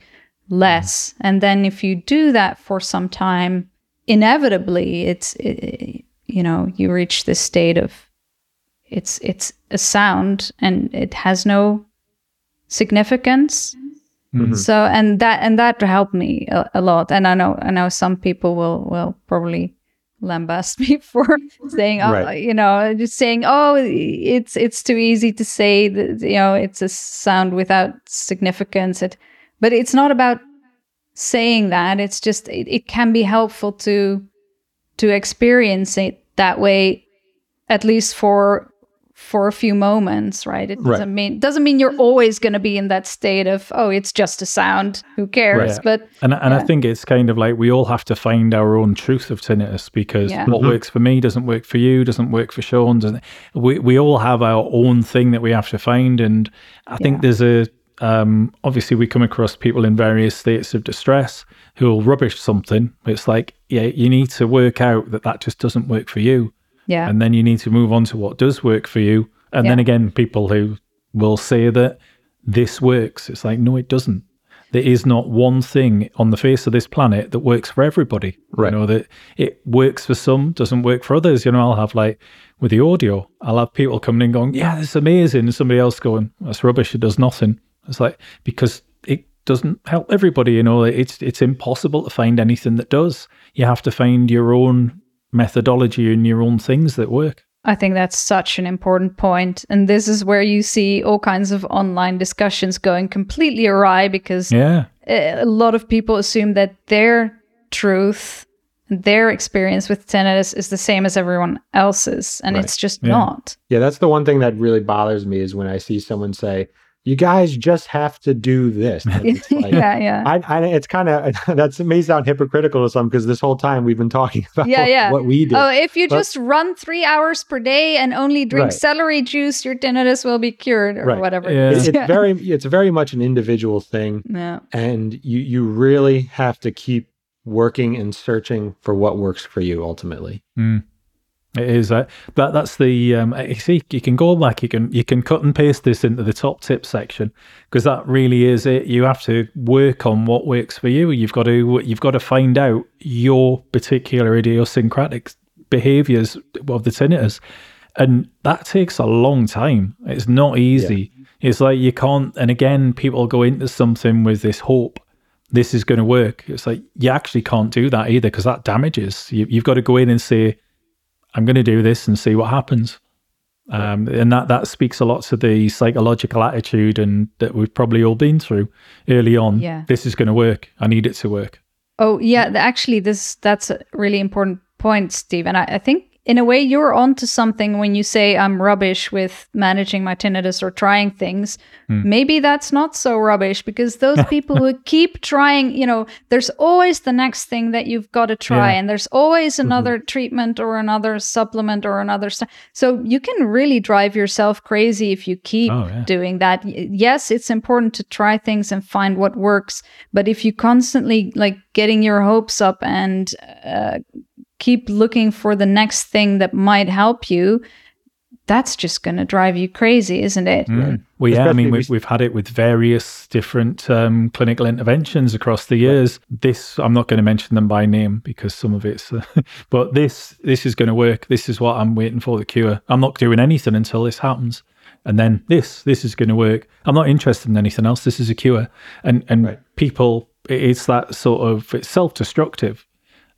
less. And then if you do that for some time, inevitably it's it, you know you reach this state of it's it's a sound and it has no significance. Mm-hmm. So and that and that helped me a, a lot. And I know I know some people will will probably lambast me for saying oh, right. you know just saying oh it's it's too easy to say that, you know, it's a sound without significance. It But it's not about saying that. It's just it, it can be helpful to to experience it that way, at least for for a few moments, right? It doesn't right. mean doesn't mean you're always going to be in that state of, oh, it's just a sound, who cares? Right. But and and yeah. I think it's kind of like we all have to find our own truth of tinnitus, because yeah. what mm-hmm. works for me doesn't work for you, doesn't work for Sean. Doesn't we? We all have our own thing that we have to find, and I think yeah. there's a um, obviously we come across people in various states of distress who will rubbish something. It's like, yeah, you need to work out that that just doesn't work for you. Yeah. And then you need to move on to what does work for you. And yeah. then again, people who will say that this works. It's like, no, it doesn't. There is not one thing on the face of this planet that works for everybody. Right. You know, that it works for some, doesn't work for others. You know, I'll have like with the audio, I'll have people coming in going, yeah, this is amazing. And somebody else going, that's rubbish. It does nothing. It's like, because it doesn't help everybody. You know, it's, it's impossible to find anything that does. You have to find your own methodology and your own things that work. I think that's such an important point. And this is where you see all kinds of online discussions going completely awry, because yeah. a lot of people assume that their truth, their experience with tinnitus is the same as everyone else's. And right. it's just yeah. not. Yeah, that's the one thing that really bothers me is when I see someone say, you guys just have to do this. It's like, yeah, yeah. I, I, it's kind of, that may sound hypocritical to some, because this whole time we've been talking about yeah, yeah. what we do. Oh, if you but, just run three hours per day and only drink right. celery juice, your tinnitus will be cured, or right. whatever. Yeah. It, it's yeah. very, it's very much an individual thing, yeah. and you you really have to keep working and searching for what works for you ultimately. Mm. It is uh, that. That's the. Um, you see, you can go back. You can you can cut and paste this into the top tip section, because that really is it. You have to work on what works for you. You've got to you've got to find out your particular idiosyncratic behaviours of the tinnitus, and that takes a long time. It's not easy. Yeah. It's like you can't. And again, people go into something with this hope. This is going to work. It's like you actually can't do that either, because that damages. You, you've got to go in and say, I'm going to do this and see what happens. Um, and that, that speaks a lot to the psychological attitude and that we've probably all been through early on. Yeah. This is going to work. I need it to work. Oh, yeah. Actually, this that's a really important point, Steve. And I, I think in a way you're onto something when you say I'm rubbish with managing my tinnitus or trying things. Mm. Maybe that's not so rubbish, because those people who keep trying, you know, there's always the next thing that you've got to try, yeah. and there's always another mm-hmm. treatment or another supplement or another. St- so you can really drive yourself crazy if you keep oh, yeah. doing that. Y- yes, it's important to try things and find what works, but if you constantly like getting your hopes up and uh, keep looking for the next thing that might help you, that's just going to drive you crazy, isn't it? Mm. Well, yeah, Especially I mean, we've, we've had it with various different um, clinical interventions across the years. Right. This, I'm not going to mention them by name because some of it's, uh, but this, this is going to work. This is what I'm waiting for, the cure. I'm not doing anything until this happens. And then this, this is going to work. I'm not interested in anything else. This is a cure. And, and right. people, it's that sort of, it's self-destructive.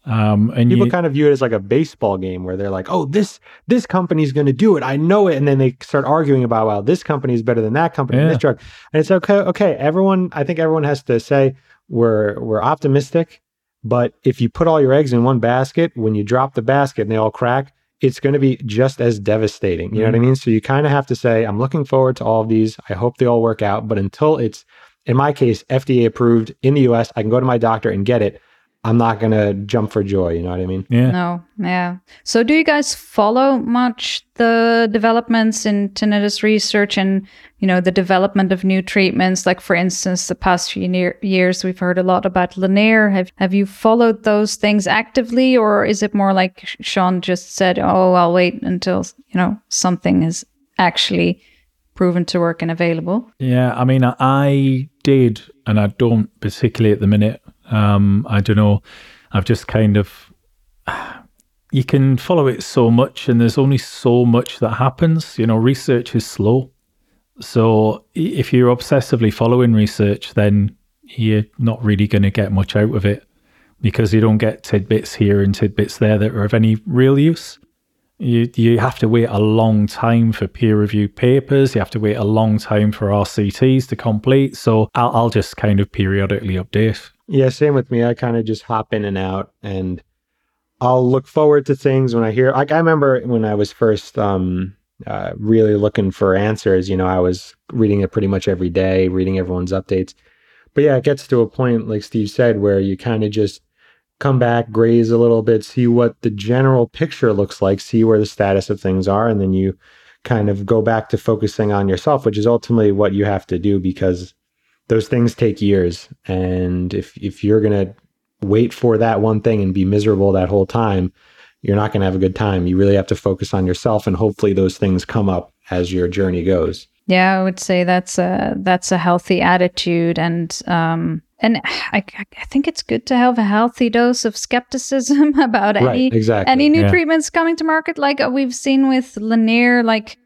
Um, and people you, kind of view it as like a baseball game where they're like, oh, this this company's going to do it. I know it. And then they start arguing about, wow, this company is better than that company, yeah. and this drug. And it's okay. Okay. Everyone, I think everyone has to say we're we're optimistic, but if you put all your eggs in one basket, when you drop the basket and they all crack, it's going to be just as devastating. You mm. know what I mean? So you kind of have to say, I'm looking forward to all of these. I hope they all work out. But until it's, in my case, F D A approved in the U S, I can go to my doctor and get it. I'm not going to jump for joy. You know what I mean? Yeah. No. Yeah. So do you guys follow much the developments in tinnitus research and, you know, the development of new treatments? Like, for instance, the past few ne- years, we've heard a lot about Lanier. Have Have you followed those things actively, or is it more like Sean just said, oh, I'll wait until, you know, something is actually proven to work and available? Yeah. I mean, I did, and I don't particularly at the minute. Um, I don't know. I've just kind of, you can follow it so much, and there's only so much that happens. You know, research is slow. So if you're obsessively following research, then you're not really going to get much out of it, because you don't get tidbits here and tidbits there that are of any real use. You you have to wait a long time for peer-reviewed papers. You have to wait a long time for R C Ts to complete. So I'll, I'll just kind of periodically update. Yeah, same with me. I kind of just hop in and out, and I'll look forward to things when I hear, like I remember when I was first um, uh, really looking for answers, you know, I was reading it pretty much every day, reading everyone's updates. But yeah, it gets to a point, like Steve said, where you kind of just come back, graze a little bit, see what the general picture looks like, see where the status of things are, and then you kind of go back to focusing on yourself, which is ultimately what you have to do, because those things take years. And if if you're going to wait for that one thing and be miserable that whole time, you're not going to have a good time. You really have to focus on yourself, and hopefully those things come up as your journey goes. Yeah, I would say that's a that's a healthy attitude, and um, and I, I think it's good to have a healthy dose of skepticism about right, any exactly. any new yeah. treatments coming to market, like we've seen with Lanier. Like,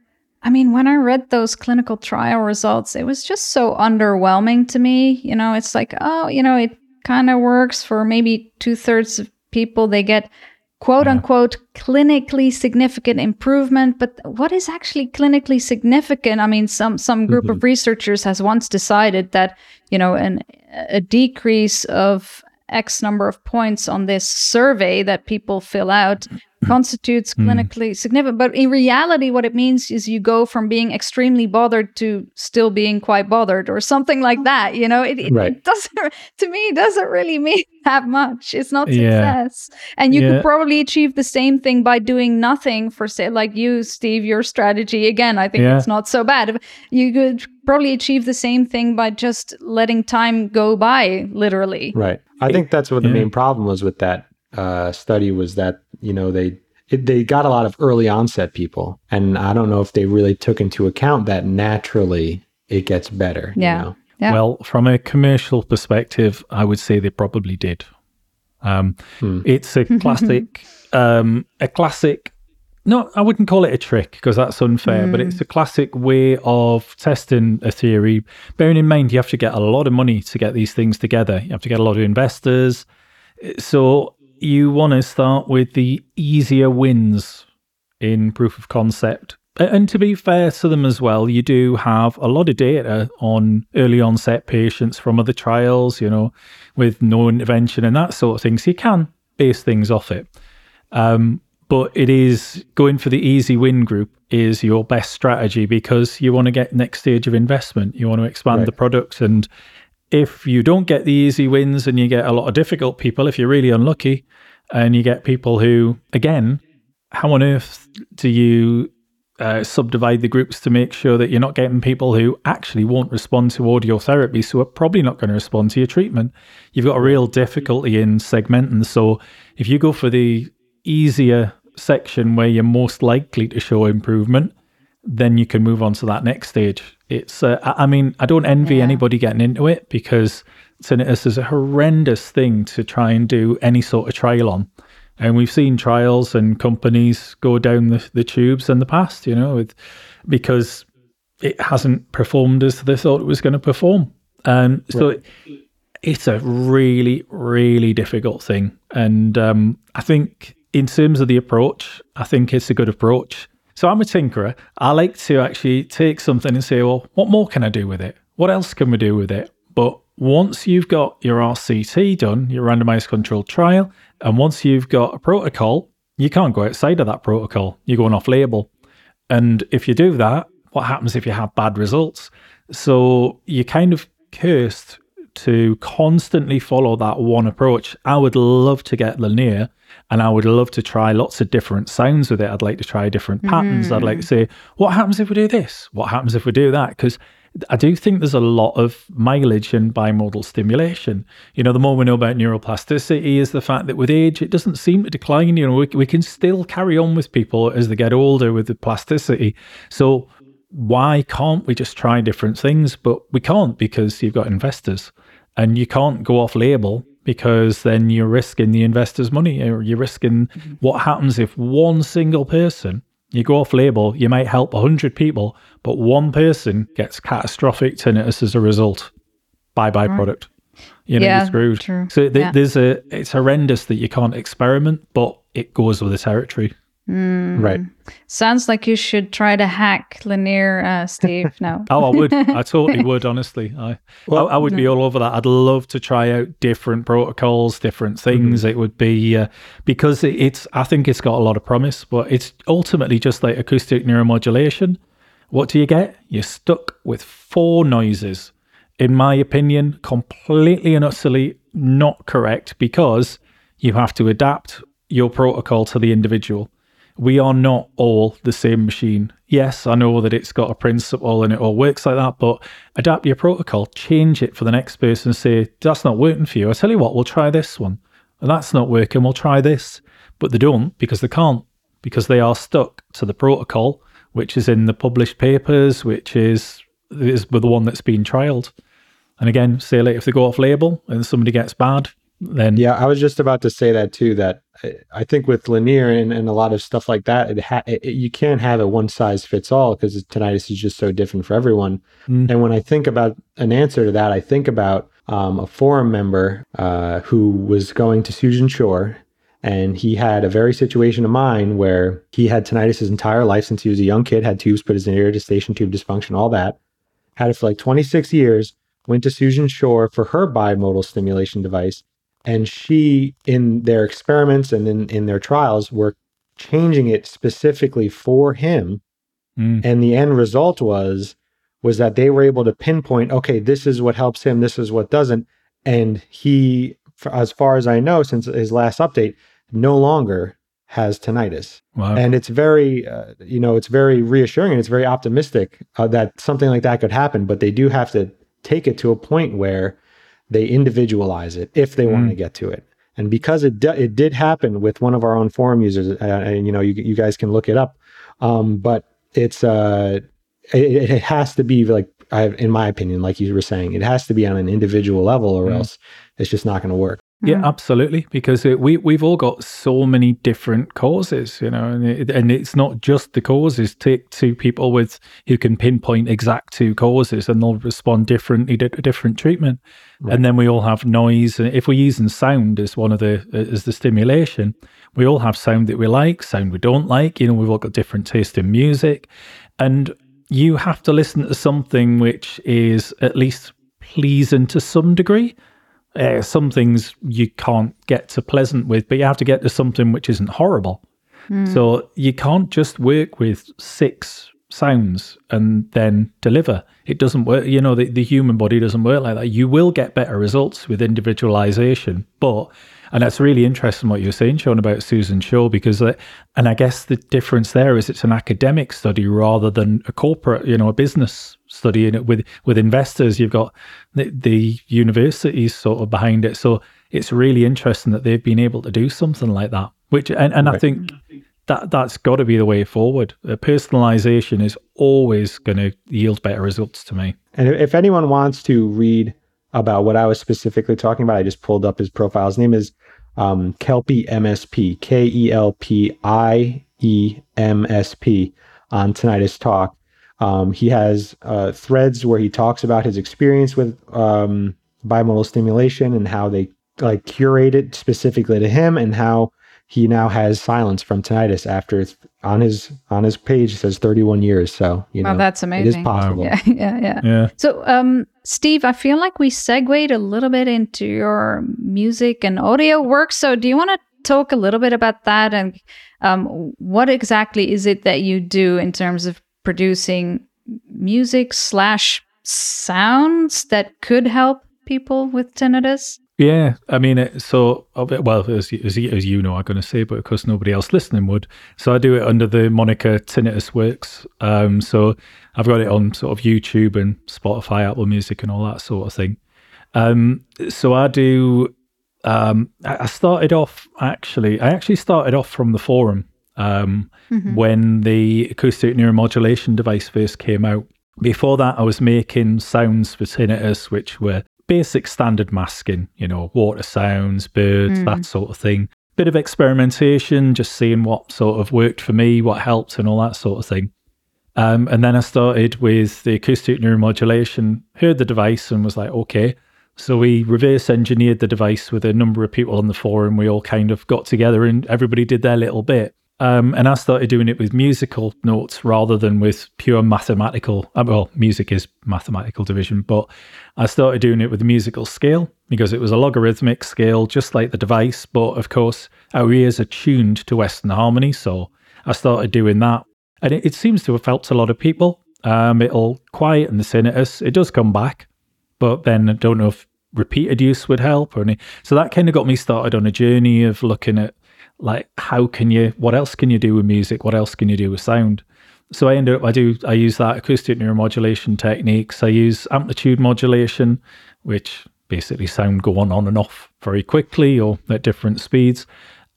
I mean, when I read those clinical trial results, it was just so underwhelming to me. You know, it's like, oh, you know, it kind of works for maybe two thirds of people. They get quote unquote clinically significant improvement, but what is actually clinically significant? I mean, some some group mm-hmm. of researchers has once decided that, you know, an a decrease of X number of points on this survey that people fill out constitutes clinically mm. significant. But in reality, what it means is you go from being extremely bothered to still being quite bothered, or something like that. You know, it, it, right. it doesn't, to me, it doesn't really mean that much. It's not success. Yeah. And you yeah. could probably achieve the same thing by doing nothing for, say, like you, Steve, your strategy. Again, I think yeah. it's not so bad. You could probably achieve the same thing by just letting time go by, literally. Right. I think that's what the yeah. main problem was with that uh, study, was that, you know, they it, they got a lot of early onset people. And I don't know if they really took into account that naturally it gets better. Yeah. You know? yeah. Well, from a commercial perspective, I would say they probably did. Um, hmm. It's a classic, um, a classic, no, I wouldn't call it a trick, because that's unfair, mm. but it's a classic way of testing a theory. Bearing in mind, you have to get a lot of money to get these things together. You have to get a lot of investors. So you want to start with the easier wins in proof of concept. And to be fair to them as well, you do have a lot of data on early onset patients from other trials, you know, with no intervention and that sort of thing. So you can base things off it. Um, but it is going for the easy win group is your best strategy, because you want to get next stage of investment. You want to expand right. the product. And if you don't get the easy wins and you get a lot of difficult people, if you're really unlucky and you get people who, again, how on earth do you uh, subdivide the groups to make sure that you're not getting people who actually won't respond to audio therapy, so are probably not going to respond to your treatment? You've got a real difficulty in segmenting. So if you go for the easier section where you're most likely to show improvement, then you can move on to that next stage. It's, uh, I mean, I don't envy yeah. anybody getting into it, because tinnitus is a horrendous thing to try and do any sort of trial on. And we've seen trials and companies go down the, the tubes in the past, you know, with, because it hasn't performed as they thought it was going to perform. Um, so right. it, it's a really, really difficult thing. And um, I think in terms of the approach, I think it's a good approach. So I'm a tinkerer. I like to actually take something and say, well, what more can I do with it? What else can we do with it? But once you've got your R C T done, your randomized controlled trial, and once you've got a protocol, you can't go outside of that protocol. You're going off label. And if you do that, what happens if you have bad results? So you're kind of cursed to constantly follow that one approach. I would love to get Lanier, and I would love to try lots of different sounds with it. I'd like to try different patterns. Mm. I'd like to say, what happens if we do this? What happens if we do that? Because I do think there's a lot of mileage in bimodal stimulation. You know, the more we know about neuroplasticity is the fact that with age, it doesn't seem to decline. You know, we, we can still carry on with people as they get older with the plasticity. So why can't we just try different things? But we can't, because you've got investors, and you can't go off label, because then you're risking the investor's money, or you're risking mm-hmm. what happens if one single person, you go off label, you might help one hundred people, but one person gets catastrophic tinnitus as a result. Bye-bye mm-hmm. product. You know, yeah, you're screwed. True. So th- yeah. there's a, it's horrendous that you can't experiment, but it goes with the territory. Mm. Right. Sounds like you should try to hack Lanier, uh, Steve. No. Oh, I would. I totally would, honestly. I well, I, I would no. be all over that. I'd love to try out different protocols, different things. Mm. It would be, uh, because it, it's, I think it's got a lot of promise, but it's ultimately just like acoustic neuromodulation. What do you get? You're stuck with four noises. In my opinion, completely and utterly not correct, because you have to adapt your protocol to the individual. We are not all the same machine. Yes, I know that it's got a principle and it all works like that, but adapt your protocol, change it for the next person, say, that's not working for you. I tell you what, we'll try this one. And that's not working, we'll try this. But they don't, because they can't, because they are stuck to the protocol, which is in the published papers, which is, is the one that's been trialed. And again, say like if they go off label and somebody gets bad, then yeah, I was just about to say that too, that I think with Lanier and, and a lot of stuff like that, it, ha- it you can't have a one size fits all, because tinnitus is just so different for everyone. Mm. And when I think about an answer to that, I think about um, a forum member uh, who was going to Susan Shore, and he had a very situation of mine where he had tinnitus his entire life since he was a young kid, had tubes put in his ear, gestation tube dysfunction, all that, had it for like twenty-six years, went to Susan Shore for her bimodal stimulation device. And she, in their experiments and in, in their trials, were changing it specifically for him. Mm. And the end result was, was that they were able to pinpoint, okay, this is what helps him, this is what doesn't. And he, as far as I know, since his last update, no longer has tinnitus. Wow. And it's very, uh, you know, it's very reassuring and it's very optimistic uh, that something like that could happen. But they do have to take it to a point where they individualize it if they mm. want to get to it. And because it d- it did happen with one of our own forum users, uh, and you know, you, you guys can look it up, um, but it's, uh, it, it has to be like, I, in my opinion, like you were saying, it has to be on an individual level or mm. else it's just not going to work. Yeah, absolutely. Because it, we, we've all got so many different causes, you know, and it, and it's not just the causes. Take two people with who can pinpoint exact two causes and they'll respond differently to different treatment. Right. And then we all have noise. And if we're using sound as one of the, as the stimulation, we all have sound that we like, sound we don't like. You know, we've all got different taste in music. And you have to listen to something which is at least pleasing to some degree. Uh, some things you can't get to pleasant with, but you have to get to something which isn't horrible. Mm. So you can't just work with six sounds and then deliver. It doesn't work. You know, the, the human body doesn't work like that. You will get better results with individualization. But, and that's really interesting what you're saying, Sean, about Susan Shore, because, uh, and I guess the difference there is it's an academic study rather than a corporate, you know, a business study. And with, with investors, you've got the, the universities sort of behind it. So it's really interesting that they've been able to do something like that, which, and, and right. I think that, that's got to be the way forward. Uh, personalization is always going to yield better results to me. And if anyone wants to read about what I was specifically talking about, I just pulled up his profile. His name is um, Kelpie M S P, K E L P I E M S P on Tinnitus Talk. Um, he has uh, threads where he talks about his experience with um, bimodal stimulation and how they like curate it specifically to him, and how he now has silence from tinnitus after it's on his on his page. It says thirty-one years. So you wow, know, that's amazing. It is possible. Yeah, yeah, yeah. yeah. So, um, Steve, I feel like we segued a little bit into your music and audio work. So, do you want to talk a little bit about that, and um, what exactly is it that you do in terms of producing music slash sounds that could help people with tinnitus? Yeah, I mean, it, so, well, as, as, as you know, I'm going to say, but of course nobody else listening would. So I do it under the moniker Tinnitus Works. Um, so I've got it on sort of YouTube and Spotify, Apple Music and all that sort of thing. Um, so I do, um, I started off actually, I actually started off from the forum. Um, mm-hmm. When the acoustic neuromodulation device first came out. Before that, I was making sounds for tinnitus, which were basic standard masking, you know, water sounds, birds, mm. that sort of thing. Bit of experimentation, just seeing what sort of worked for me, what helped and all that sort of thing. Um, and then I started with the acoustic neuromodulation, heard the device and was like, okay. So we reverse engineered the device with a number of people on the forum. We all kind of got together and everybody did their little bit. Um, and I started doing it with musical notes rather than with pure mathematical. Well, music is mathematical division, but I started doing it with the musical scale because it was a logarithmic scale, just like the device. But of course, our ears are tuned to Western harmony. So I started doing that. And it, it seems to have helped a lot of people. Um, it'll quieten the tinnitus. It does come back, but then I don't know if repeated use would help or any. So that kind of got me started on a journey of looking at like, how can you, what else can you do with music? What else can you do with sound? So I ended up, I do, I use that acoustic neuromodulation techniques. I use amplitude modulation, which basically sound go on, on and off very quickly or at different speeds.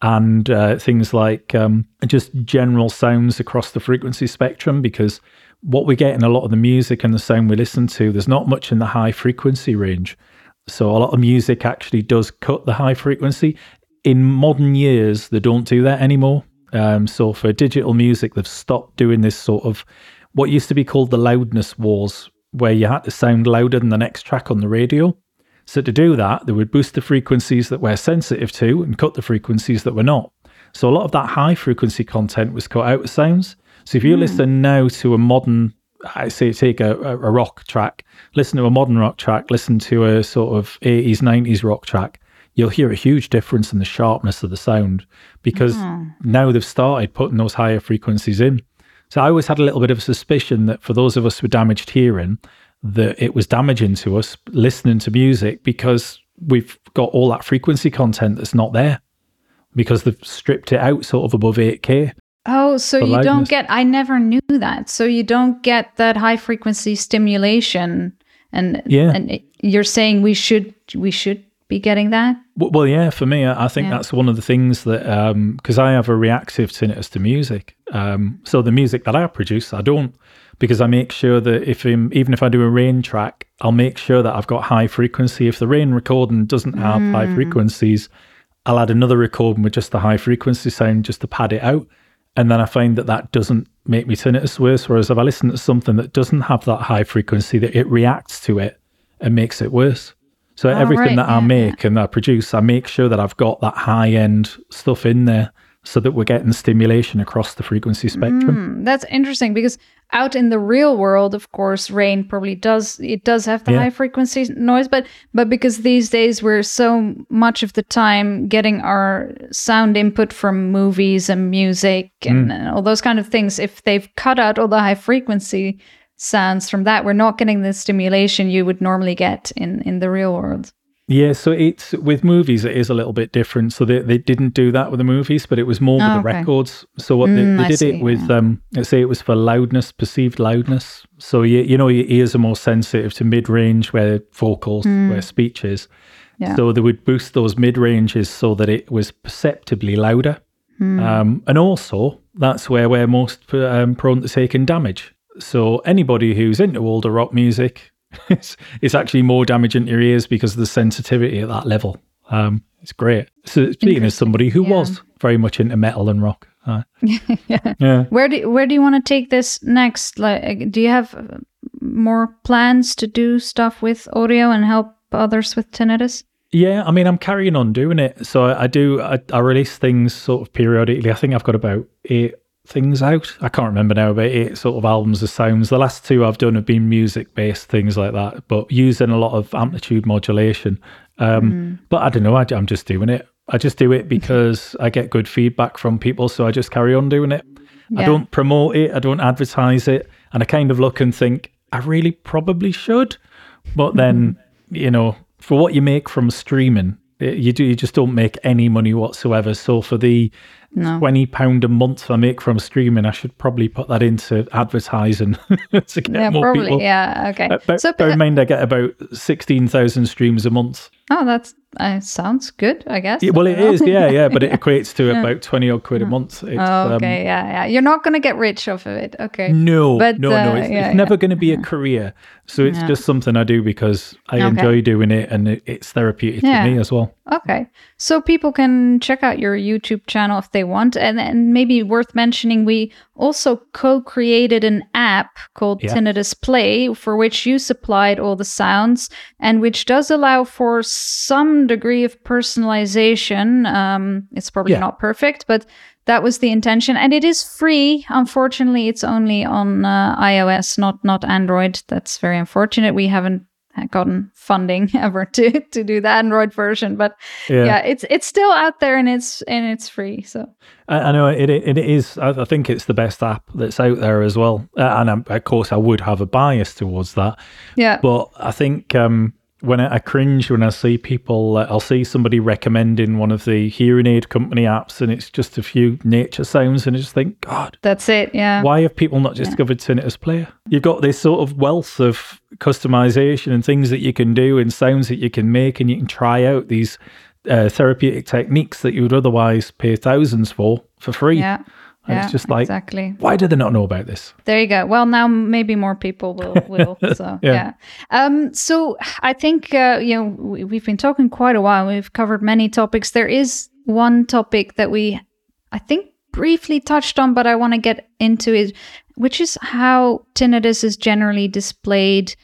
And uh, things like um, just general sounds across the frequency spectrum, because what we get in a lot of the music and the sound we listen to, there's not much in the high frequency range. So a lot of music actually does cut the high frequency. In modern years, they don't do that anymore. Um, so for digital music, they've stopped doing this sort of what used to be called the loudness wars, where you had to sound louder than the next track on the radio. So to do that, they would boost the frequencies that we're sensitive to and cut the frequencies that we're not. So a lot of that high frequency content was cut out of sounds. So if you mm. listen now to a modern, I say take a, a rock track, listen to a modern rock track, listen to a sort of eighties, nineties rock track, you'll hear a huge difference in the sharpness of the sound because yeah. now they've started putting those higher frequencies in. So I always had a little bit of a suspicion that for those of us with damaged hearing, that it was damaging to us listening to music because we've got all that frequency content that's not there because they've stripped it out sort of above eight K. Oh, so you loudness. Don't get, I never knew that. So you don't get that high frequency stimulation and, yeah. and you're saying we should, we should, be getting that? Well, yeah, for me, I think yeah. that's one of the things that, um, because I have a reactive tinnitus to music. Um, so the music that I produce, I don't, because I make sure that if I'm, even if I do a rain track, I'll make sure that I've got high frequency. If the rain recording doesn't have mm. high frequencies, I'll add another recording with just the high frequency sound just to pad it out. And then I find that that doesn't make me tinnitus worse. Whereas if I listen to something that doesn't have that high frequency, that it reacts to it and makes it worse. So oh, everything right. that I yeah, make yeah. and I produce, I make sure that I've got that high-end stuff in there so that we're getting stimulation across the frequency spectrum. Mm, that's interesting because out in the real world, of course, rain probably does, it does have the yeah. high-frequency noise, but but because these days we're so much of the time getting our sound input from movies and music and, mm. and all those kind of things, if they've cut out all the high-frequency sounds from that, we're not getting the stimulation you would normally get in in the real world. Yeah, so it's with movies it is a little bit different. So they, they didn't do that with the movies, but it was more with oh, okay. the records. So what mm, they, they did see, it with yeah. um let's say it was for loudness, perceived loudness. So you, you know your ears are more sensitive to mid-range where vocals mm. where speech is yeah. so they would boost those mid-ranges so that it was perceptibly louder. mm. Um and also that's where we're most um, prone to taking damage. So anybody who's into older rock music, it's, it's actually more damaging to your ears because of the sensitivity at that level. Um, it's great. So speaking as somebody who yeah. was very much into metal and rock. Uh, yeah. yeah. Where do where do you want to take this next? Like, do you have more plans to do stuff with audio and help others with tinnitus? Yeah, I mean, I'm carrying on doing it. So I, I do. I, I release things sort of periodically. I think I've got about eight. things out. I can't remember now, but it sort of albums of sounds. The last two I've done have been music based things like that, but using a lot of amplitude modulation. Um, mm. But I don't know, I, I'm just doing it. I just do it because I get good feedback from people, so I just carry on doing it. Yeah. I don't promote it, I don't advertise it, and I kind of look and think, I really probably should. But then, you know, for what you make from streaming, it, you do, you just don't make any money whatsoever. So for the No. twenty pounds a month I make from streaming, I should probably put that into advertising to get yeah, more probably. people. Yeah, okay. Uh, bear, so, bear in mind, I get about sixteen thousand streams a month. Oh, that uh, sounds good, I guess. Yeah, well, it is, yeah, yeah, but it yeah. equates to yeah. about twenty odd quid a month. It's, oh, okay, um, yeah, yeah. You're not going to get rich off of it, okay. No, but, no, uh, no. It's, yeah, it's never yeah. going to be a career. So it's yeah. just something I do because I okay. enjoy doing it and it, it's therapeutic yeah. to me as well. Okay. So people can check out your YouTube channel if they want, and and maybe worth mentioning, we also co-created an app called yeah. Tinnitus Play, for which you supplied all the sounds and which does allow for some degree of personalization. Um, it's probably yeah. not perfect, but that was the intention, and it is free. Unfortunately, it's only on uh, iOS, not not Android. That's very unfortunate. We haven't gotten funding ever to to do the Android version, but yeah, yeah it's it's still out there, and it's and it's free. So I, I know it, it it is. I think it's the best app that's out there as well. Uh, and I'm, of course, I would have a bias towards that. Yeah, but I think. Um, When I, I cringe when I see people, uh, I'll see somebody recommending one of the hearing aid company apps, and it's just a few nature sounds, and I just think, God, that's it. Yeah. Why have people not discovered yeah. Tinnitus Play? You've got this sort of wealth of customization and things that you can do, and sounds that you can make, and you can try out these uh, therapeutic techniques that you would otherwise pay thousands for for free. Yeah. And yeah, it's just like, exactly. Why do they not know about this? There you go. Well, now maybe more people will. will so yeah. yeah. Um, so I think, uh, you know, we, we've been talking quite a while. We've covered many topics. There is one topic that we, I think, briefly touched on, but I want to get into it, which is how tinnitus is generally displayed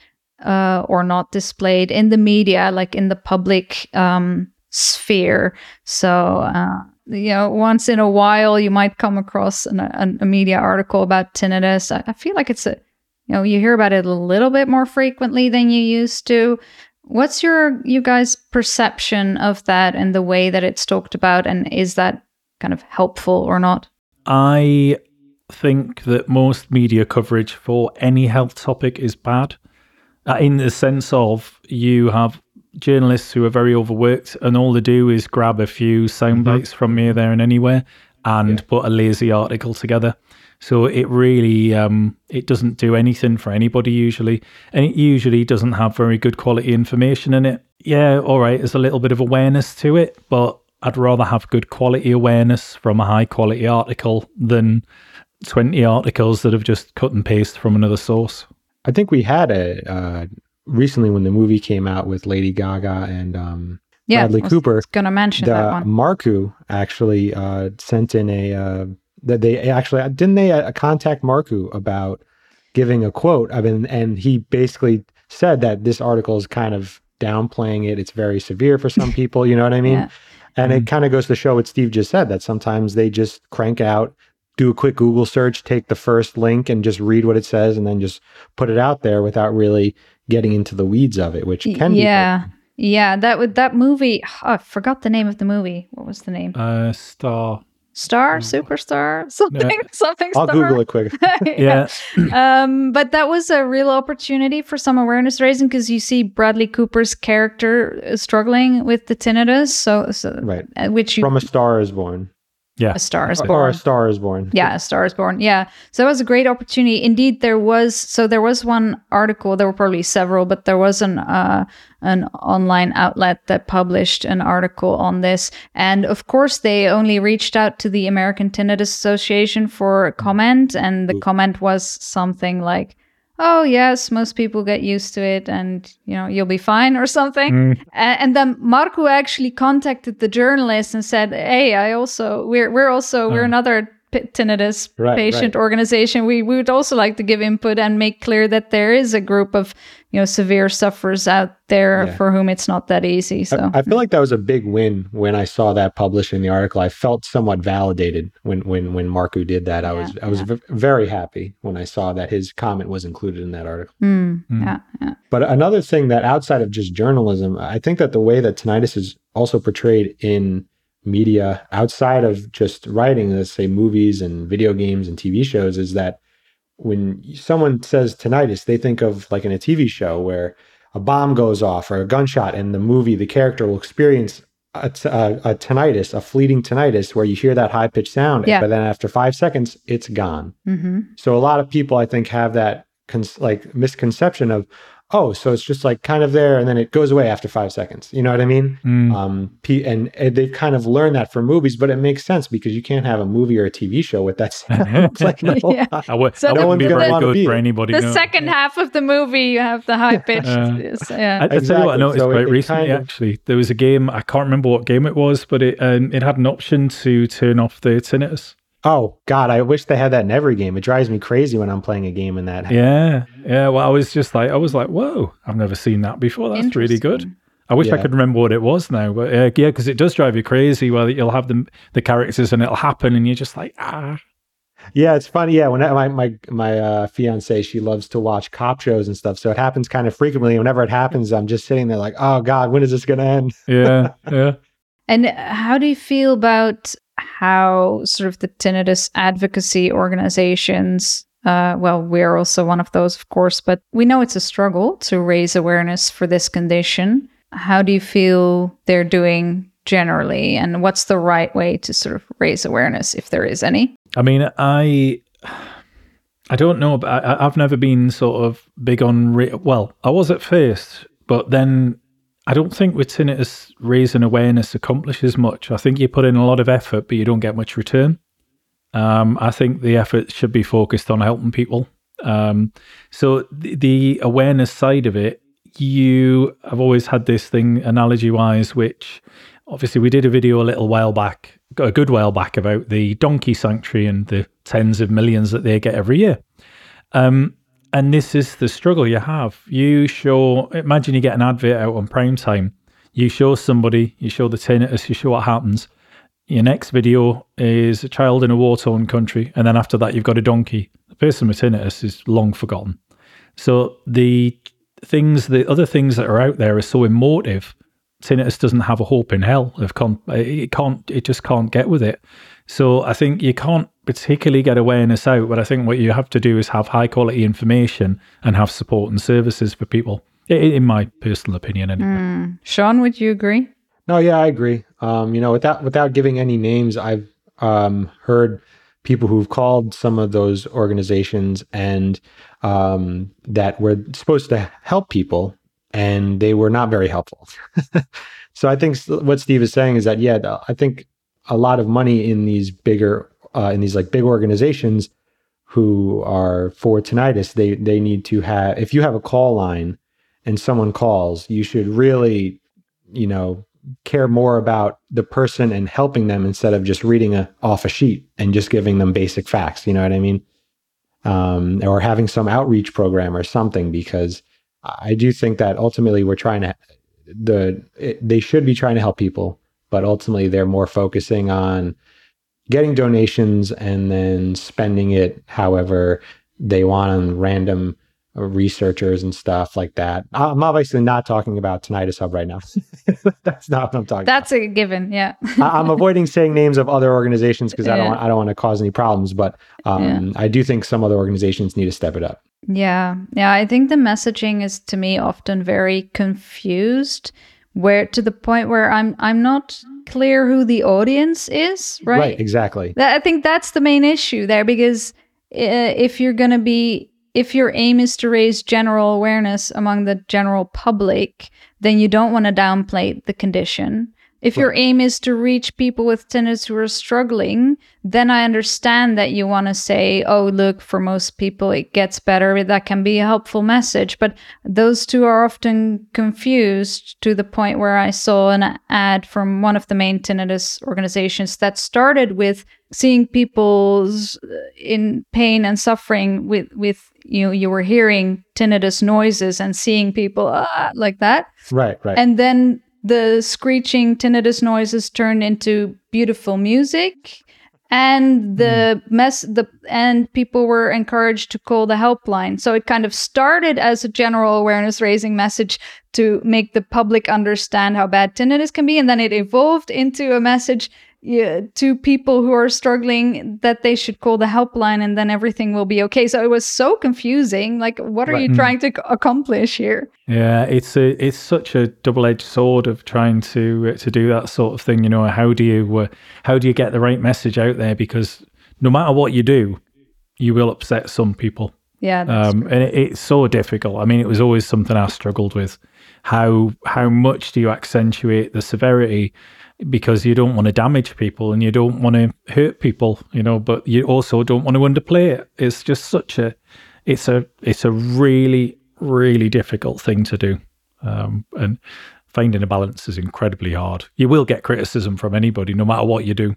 uh, or not displayed in the media, like in the public um, sphere. So... Uh, You know, once in a while, you might come across an, an, a media article about tinnitus. I, I feel like it's a, you know, you hear about it a little bit more frequently than you used to. What's your, you guys' perception of that and the way that it's talked about? And is that kind of helpful or not? I think that most media coverage for any health topic is bad, uh, in the sense of you have journalists who are very overworked, and all they do is grab a few sound mm-hmm. bites from here, there, and anywhere, and yeah. put a lazy article together. So it really um it doesn't do anything for anybody usually, and it usually doesn't have very good quality information in it. Yeah, all right, there's a little bit of awareness to it, but I'd rather have good quality awareness from a high quality article than twenty articles that have just cut and paste from another source. I think we had a. Uh... recently when the movie came out with Lady Gaga and um, yeah, Bradley Cooper, I was gonna mention the, that one. Marku actually uh, sent in a, uh, that they actually, didn't they uh, contact Marku about giving a quote? I mean, and he basically said that this article is kind of downplaying it. It's very severe for some people, you know what I mean? Yeah. And mm-hmm. it kind of goes to show what Steve just said, that sometimes they just crank out, do a quick Google search, take the first link and just read what it says and then just put it out there without really getting into the weeds of it, which can yeah. be. Fun. Yeah. That would, that movie, oh, I forgot the name of the movie. What was the name? Uh, Star. Star, oh. Superstar, something, yeah. something. I'll star. Google it quick. yeah. yeah. Um, but that was a real opportunity for some awareness raising, because you see Bradley Cooper's character struggling with the tinnitus. So, so right. which you, From A Star Is Born. Yeah. A Star Is Born. Or A Star Is Born. Yeah, A Star Is Born. Yeah. So that was a great opportunity. Indeed, there was, so there was one article, there were probably several, but there was an, uh, an online outlet that published an article on this. And of course, they only reached out to the American Tinnitus Association for a comment. And the comment was something like, oh, yes, most people get used to it and, you know, you'll be fine or something. Mm. And then Marku actually contacted the journalist and said, hey, I also, we're we're also, oh. we're another p- tinnitus right, patient right. organization. We, we would also like to give input and make clear that there is a group of, you know, severe sufferers out there yeah. for whom it's not that easy. So I, I feel like that was a big win when I saw that published in the article. I felt somewhat validated when, when, when Marku did that. I yeah, was, I was yeah. v- very happy when I saw that his comment was included in that article. Mm, mm. Yeah, yeah. But another thing that outside of just journalism, I think that the way that tinnitus is also portrayed in media outside of just writing, let's say movies and video games and T V shows, is that when someone says tinnitus, they think of like in a T V show where a bomb goes off or a gunshot, and the movie, the character will experience a, t- a, a tinnitus, a fleeting tinnitus, where you hear that high-pitched sound, yeah. but then after five seconds, it's gone. Mm-hmm. So a lot of people, I think, have that cons- like misconception of, oh, so it's just like kind of there, and then it goes away after five seconds. You know what I mean? Mm. Um, P- and, and they've kind of learned that from movies, but it makes sense because you can't have a movie or a T V show with that sound. It's like, no, yeah. I, would, so I wouldn't be very good be for anybody. The no. second yeah. half of the movie, you have the high pitch. Uh, yeah. I, I exactly. tell you what I noticed so quite recently, kind of, actually. There was a game, I can't remember what game it was, but it um, it had an option to turn off the tinnitus. Oh, God, I wish they had that in every game. It drives me crazy when I'm playing a game in that. Yeah. Yeah. Well, I was just like, I was like, whoa, I've never seen that before. That's really good. I wish yeah. I could remember what it was now, but uh, yeah, because it does drive you crazy where you'll have the, the characters and it'll happen and you're just like, ah. Yeah, it's funny. Yeah, when I, my my my uh, fiance, she loves to watch cop shows and stuff, so it happens kind of frequently. Whenever it happens, I'm just sitting there like, oh God, when is this going to end? Yeah, yeah. And how do you feel about how sort of the tinnitus advocacy organizations? Uh, well, we're also one of those, of course, but we know it's a struggle to raise awareness for this condition. How do you feel they're doing generally, and what's the right way to sort of raise awareness if there is any? I mean, I I don't know, but I, I've never been sort of big on, re- well, I was at first, but then I don't think with tinnitus raising awareness accomplishes much. I think you put in a lot of effort, but you don't get much return. Um, I think the effort should be focused on helping people. Um, so the, the awareness side of it, you, I've always had this thing analogy-wise, which obviously we did a video a little while back, a good while back, about the donkey sanctuary and the tens of millions that they get every year. Um, and this is the struggle you have. You show, imagine you get an advert out on prime time. You show somebody, you show the tinnitus, you show what happens. Your next video is a child in a war-torn country, and then after that you've got a donkey. The person with tinnitus is long forgotten. So the things, the other things that are out there are so emotive. Tinnitus doesn't have a hope in hell. It can't, it can't, it just can't get with it. So I think you can't particularly get awareness out, but I think what you have to do is have high quality information and have support and services for people, in my personal opinion. Anyway. Mm. Sean, would you agree? No, yeah, I agree. Um, you know, without, without giving any names, I've um, heard people who've called some of those organizations and um, that were supposed to help people, and they were not very helpful. So I think what Steve is saying is that, yeah, I think a lot of money in these bigger, uh, in these like big organizations who are for tinnitus, they they need to have, if you have a call line and someone calls, you should really, you know, care more about the person and helping them instead of just reading a, off a sheet and just giving them basic facts, you know what I mean? Um, or having some outreach program or something, because I do think that ultimately we're trying to, the it, they should be trying to help people, but ultimately they're more focusing on getting donations and then spending it however they want on random researchers and stuff like that. I'm obviously not talking about Tinnitus Hub right now. That's not what I'm talking That's about. That's a given, yeah. I'm avoiding saying names of other organizations because yeah. I don't want, I don't want to cause any problems, but um, yeah. I do think some other organizations need to step it up. Yeah, yeah. I think the messaging is, to me, often very confused, where to the point where I'm I'm not clear who the audience is, right? Right, exactly. That, I think that's the main issue there, because uh, if you're going to be, if your aim is to raise general awareness among the general public, then you don't want to downplay the condition. If right. your aim is to reach people with tinnitus who are struggling, then I understand that you want to say, oh, look, for most people, it gets better. That can be a helpful message. But those two are often confused, to the point where I saw an ad from one of the main tinnitus organizations that started with seeing people in pain and suffering with, with you know, you were hearing tinnitus noises and seeing people ah, like that. Right, right. And then the screeching tinnitus noises turned into beautiful music, and the mm. mess the and people were encouraged to call the helpline. So it kind of started as a general awareness raising message to make the public understand how bad tinnitus can be, and then it evolved into a message yeah, to people who are struggling that they should call the helpline, and then everything will be okay. So it was so confusing. Like, what are right. you trying to accomplish here? Yeah, it's a, it's such a double-edged sword of trying to to do that sort of thing. You know, how do you uh, how do you get the right message out there? Because no matter what you do, you will upset some people. Yeah, that's um, true. And it, it's so difficult. I mean, it was always something I struggled with. How how much do you accentuate the severity? Because you don't want to damage people and you don't want to hurt people, you know, but you also don't want to underplay it. It's just such a, it's a, it's a really, really difficult thing to do. Um, and finding a balance is incredibly hard. You will get criticism from anybody, no matter what you do.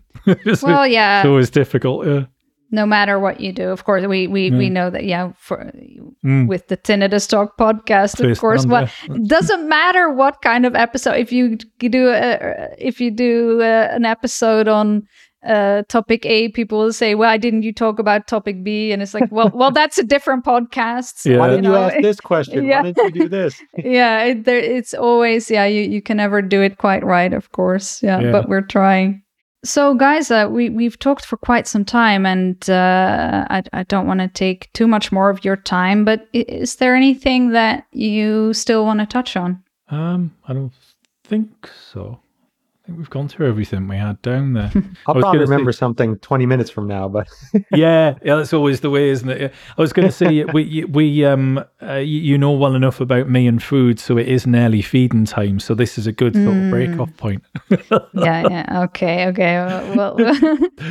Well, yeah. It's always difficult. Yeah. no matter what you do. Of course, we we, yeah. we know that, yeah, for, mm. with the Tinnitus Talk podcast, Twist of course, what doesn't matter what kind of episode, if you do, uh, if you do uh, an episode on uh, topic A, people will say, well, why didn't you talk about topic B? And it's like, well, well, that's a different podcast. So, yeah. Why didn't you, know, you ask this question? Yeah. Why didn't you do this? yeah, it, there, it's always, yeah, you, you can never do it quite right, of course. Yeah, yeah. But we're trying. So, guys, uh, we, we've talked for quite some time, and uh, I, I don't want to take too much more of your time, but is there anything that you still want to touch on? Um, I don't think so. I think we've gone through everything we had down there. I'll probably remember say, something twenty minutes from now, but... yeah, yeah, that's always the way, isn't it? I was going to say, we, we, um, uh, you know well enough about me and food, so it is nearly feeding time, so this is a good sort mm. of break-off point. yeah, yeah, okay, okay. We'll, we'll,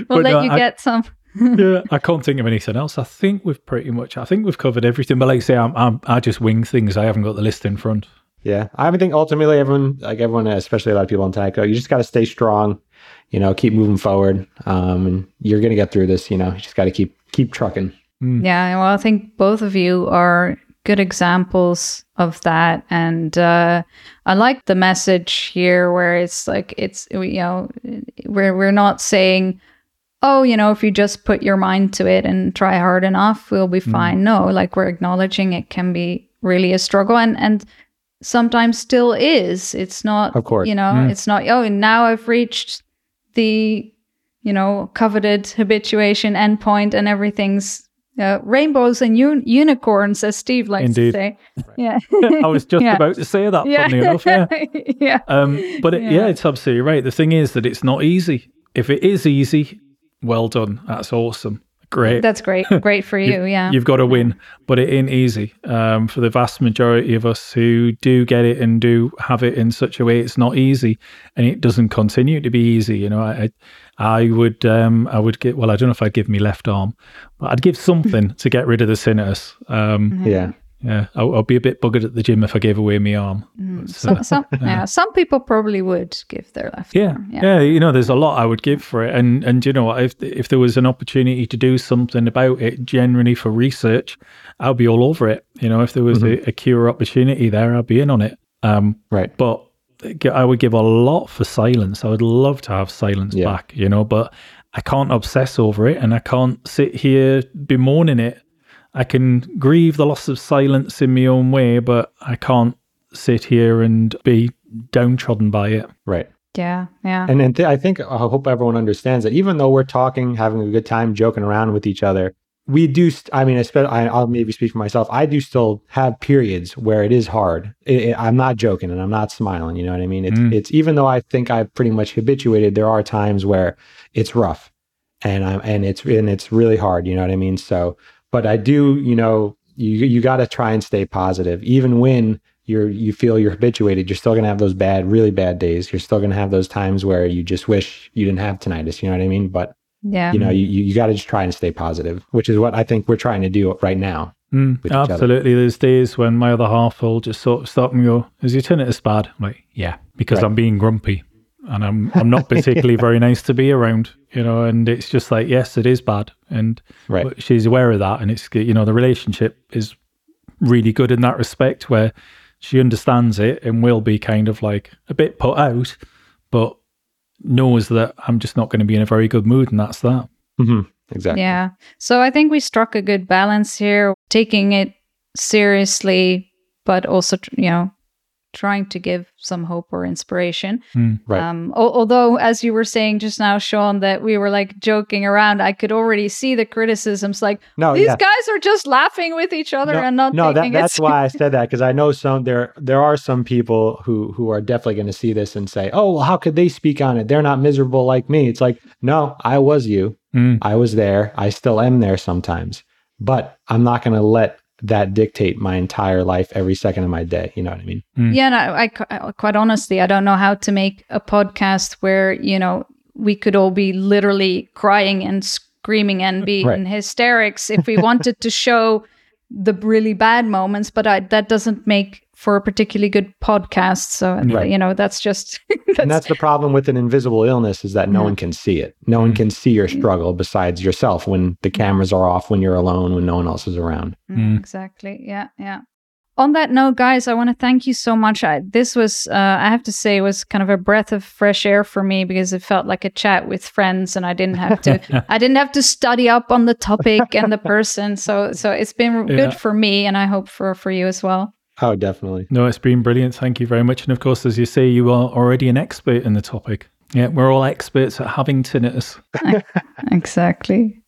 we'll let no, you I, get some... yeah, I can't think of anything else. I think we've pretty much... I think we've covered everything, but like I say, I'm, I'm, I just wing things. I haven't got the list in front. Yeah, I think ultimately everyone, like everyone, especially a lot of people in Tyco, you just got to stay strong, you know, keep moving forward. Um, and you're going to get through this, you know, you just got to keep, keep trucking. Mm. Yeah, well, I think both of you are good examples of that. And uh, I like the message here where it's like, it's, you know, we're, we're not saying, oh, you know, if you just put your mind to it and try hard enough, we'll be fine. Mm. No, like we're acknowledging it can be really a struggle. And, and, sometimes still is. It's not, of course. You know, mm. it's not, oh, and now I've reached the, you know, coveted habituation endpoint and everything's uh, rainbows and un- unicorns, as Steve likes Indeed. To say. Right. Yeah. I was just yeah. about to say that, yeah. funny enough. Yeah. yeah. Um, but it, yeah. yeah, it's absolutely right. The thing is that it's not easy. If it is easy, well done. That's awesome. Great. That's great. Great for you. yeah. You've got to win, but it ain't easy. Um, for the vast majority of us who do get it and do have it in such a way, it's not easy, and it doesn't continue to be easy. You know, I, I, I would, um, I would get. Well, I don't know if I'd give my left arm, but I'd give something to get rid of the tinnitus. Um, mm-hmm. Yeah. Yeah, I'll, I'll be a bit buggered at the gym if I gave away my arm. Mm. But, uh, some, some, yeah. yeah, some people probably would give their left yeah, arm. Yeah, yeah, you know, there's a lot I would give for it, and and you know what, if if there was an opportunity to do something about it, generally for research, I'll be all over it. You know, if there was mm-hmm. a, a cure opportunity there, I'd be in on it. Um, right, but I would give a lot for silence. I would love to have silence yeah. back. You know, but I can't obsess over it, and I can't sit here bemoaning it. I can grieve the loss of silence in my own way, but I can't sit here and be downtrodden by it. Right. Yeah, yeah. And then th- I think, I hope everyone understands that even though we're talking, having a good time, joking around with each other, we do, st- I mean, I, I'll maybe speak for myself, I do still have periods where it is hard. It, it, I'm not joking and I'm not smiling, you know what I mean? It's, mm. it's even though I think I've pretty much habituated, there are times where it's rough and, I'm, and, it's, and it's really hard, you know what I mean? So... But I do, you know, you you got to try and stay positive. Even when you're you feel you're habituated, you're still going to have those bad, really bad days. You're still going to have those times where you just wish you didn't have tinnitus. You know what I mean? But, yeah. you know, you, you got to just try and stay positive, which is what I think we're trying to do right now. Mm, absolutely. There's days when my other half will just sort of stop and go, is your tinnitus bad? I'm like, yeah, because right. I'm being grumpy. And I'm I'm not particularly yeah. very nice to be around, you know, and it's just like, yes, it is bad. And right. but she's aware of that. And it's, you know, the relationship is really good in that respect where she understands it and will be kind of like a bit put out, but knows that I'm just not going to be in a very good mood. And that's that. Mm-hmm. Exactly. Yeah. So I think we struck a good balance here, taking it seriously, but also, you know, trying to give some hope or inspiration. Mm, right. Um, o- although, as you were saying just now, Sean, that we were like joking around, I could already see the criticisms like, no, these yeah. guys are just laughing with each other no, and not no, taking that, it that's seriously. Why I said that, because I know some there there are some people who, who are definitely going to see this and say, oh, well, how could they speak on it? They're not miserable like me. It's like, no, I was you. Mm. I was there. I still am there sometimes. But I'm not going to let that dictate my entire life every second of my day. You know what I mean? Mm. Yeah, no, I, I quite honestly, I don't know how to make a podcast where, you know, we could all be literally crying and screaming and be right. in hysterics if we wanted to show the really bad moments, but I, that doesn't make for a particularly good podcast. So, right. you know, that's just... that's, and that's the problem with an invisible illness, is that no yeah. one can see it. No mm-hmm. one can see your struggle besides yourself when the cameras are off, when you're alone, when no one else is around. Mm, mm. Exactly. Yeah, yeah. On that note, guys, I want to thank you so much. I, this was, uh, I have to say, was kind of a breath of fresh air for me, because it felt like a chat with friends, and I didn't have to, I didn't have to study up on the topic and the person. So, so it's been yeah. good for me, and I hope for, for you as well. Oh, definitely. No, it's been brilliant. Thank you very much. And of course, as you say, you are already an expert in the topic. Yeah, we're all experts at having tinnitus. Exactly.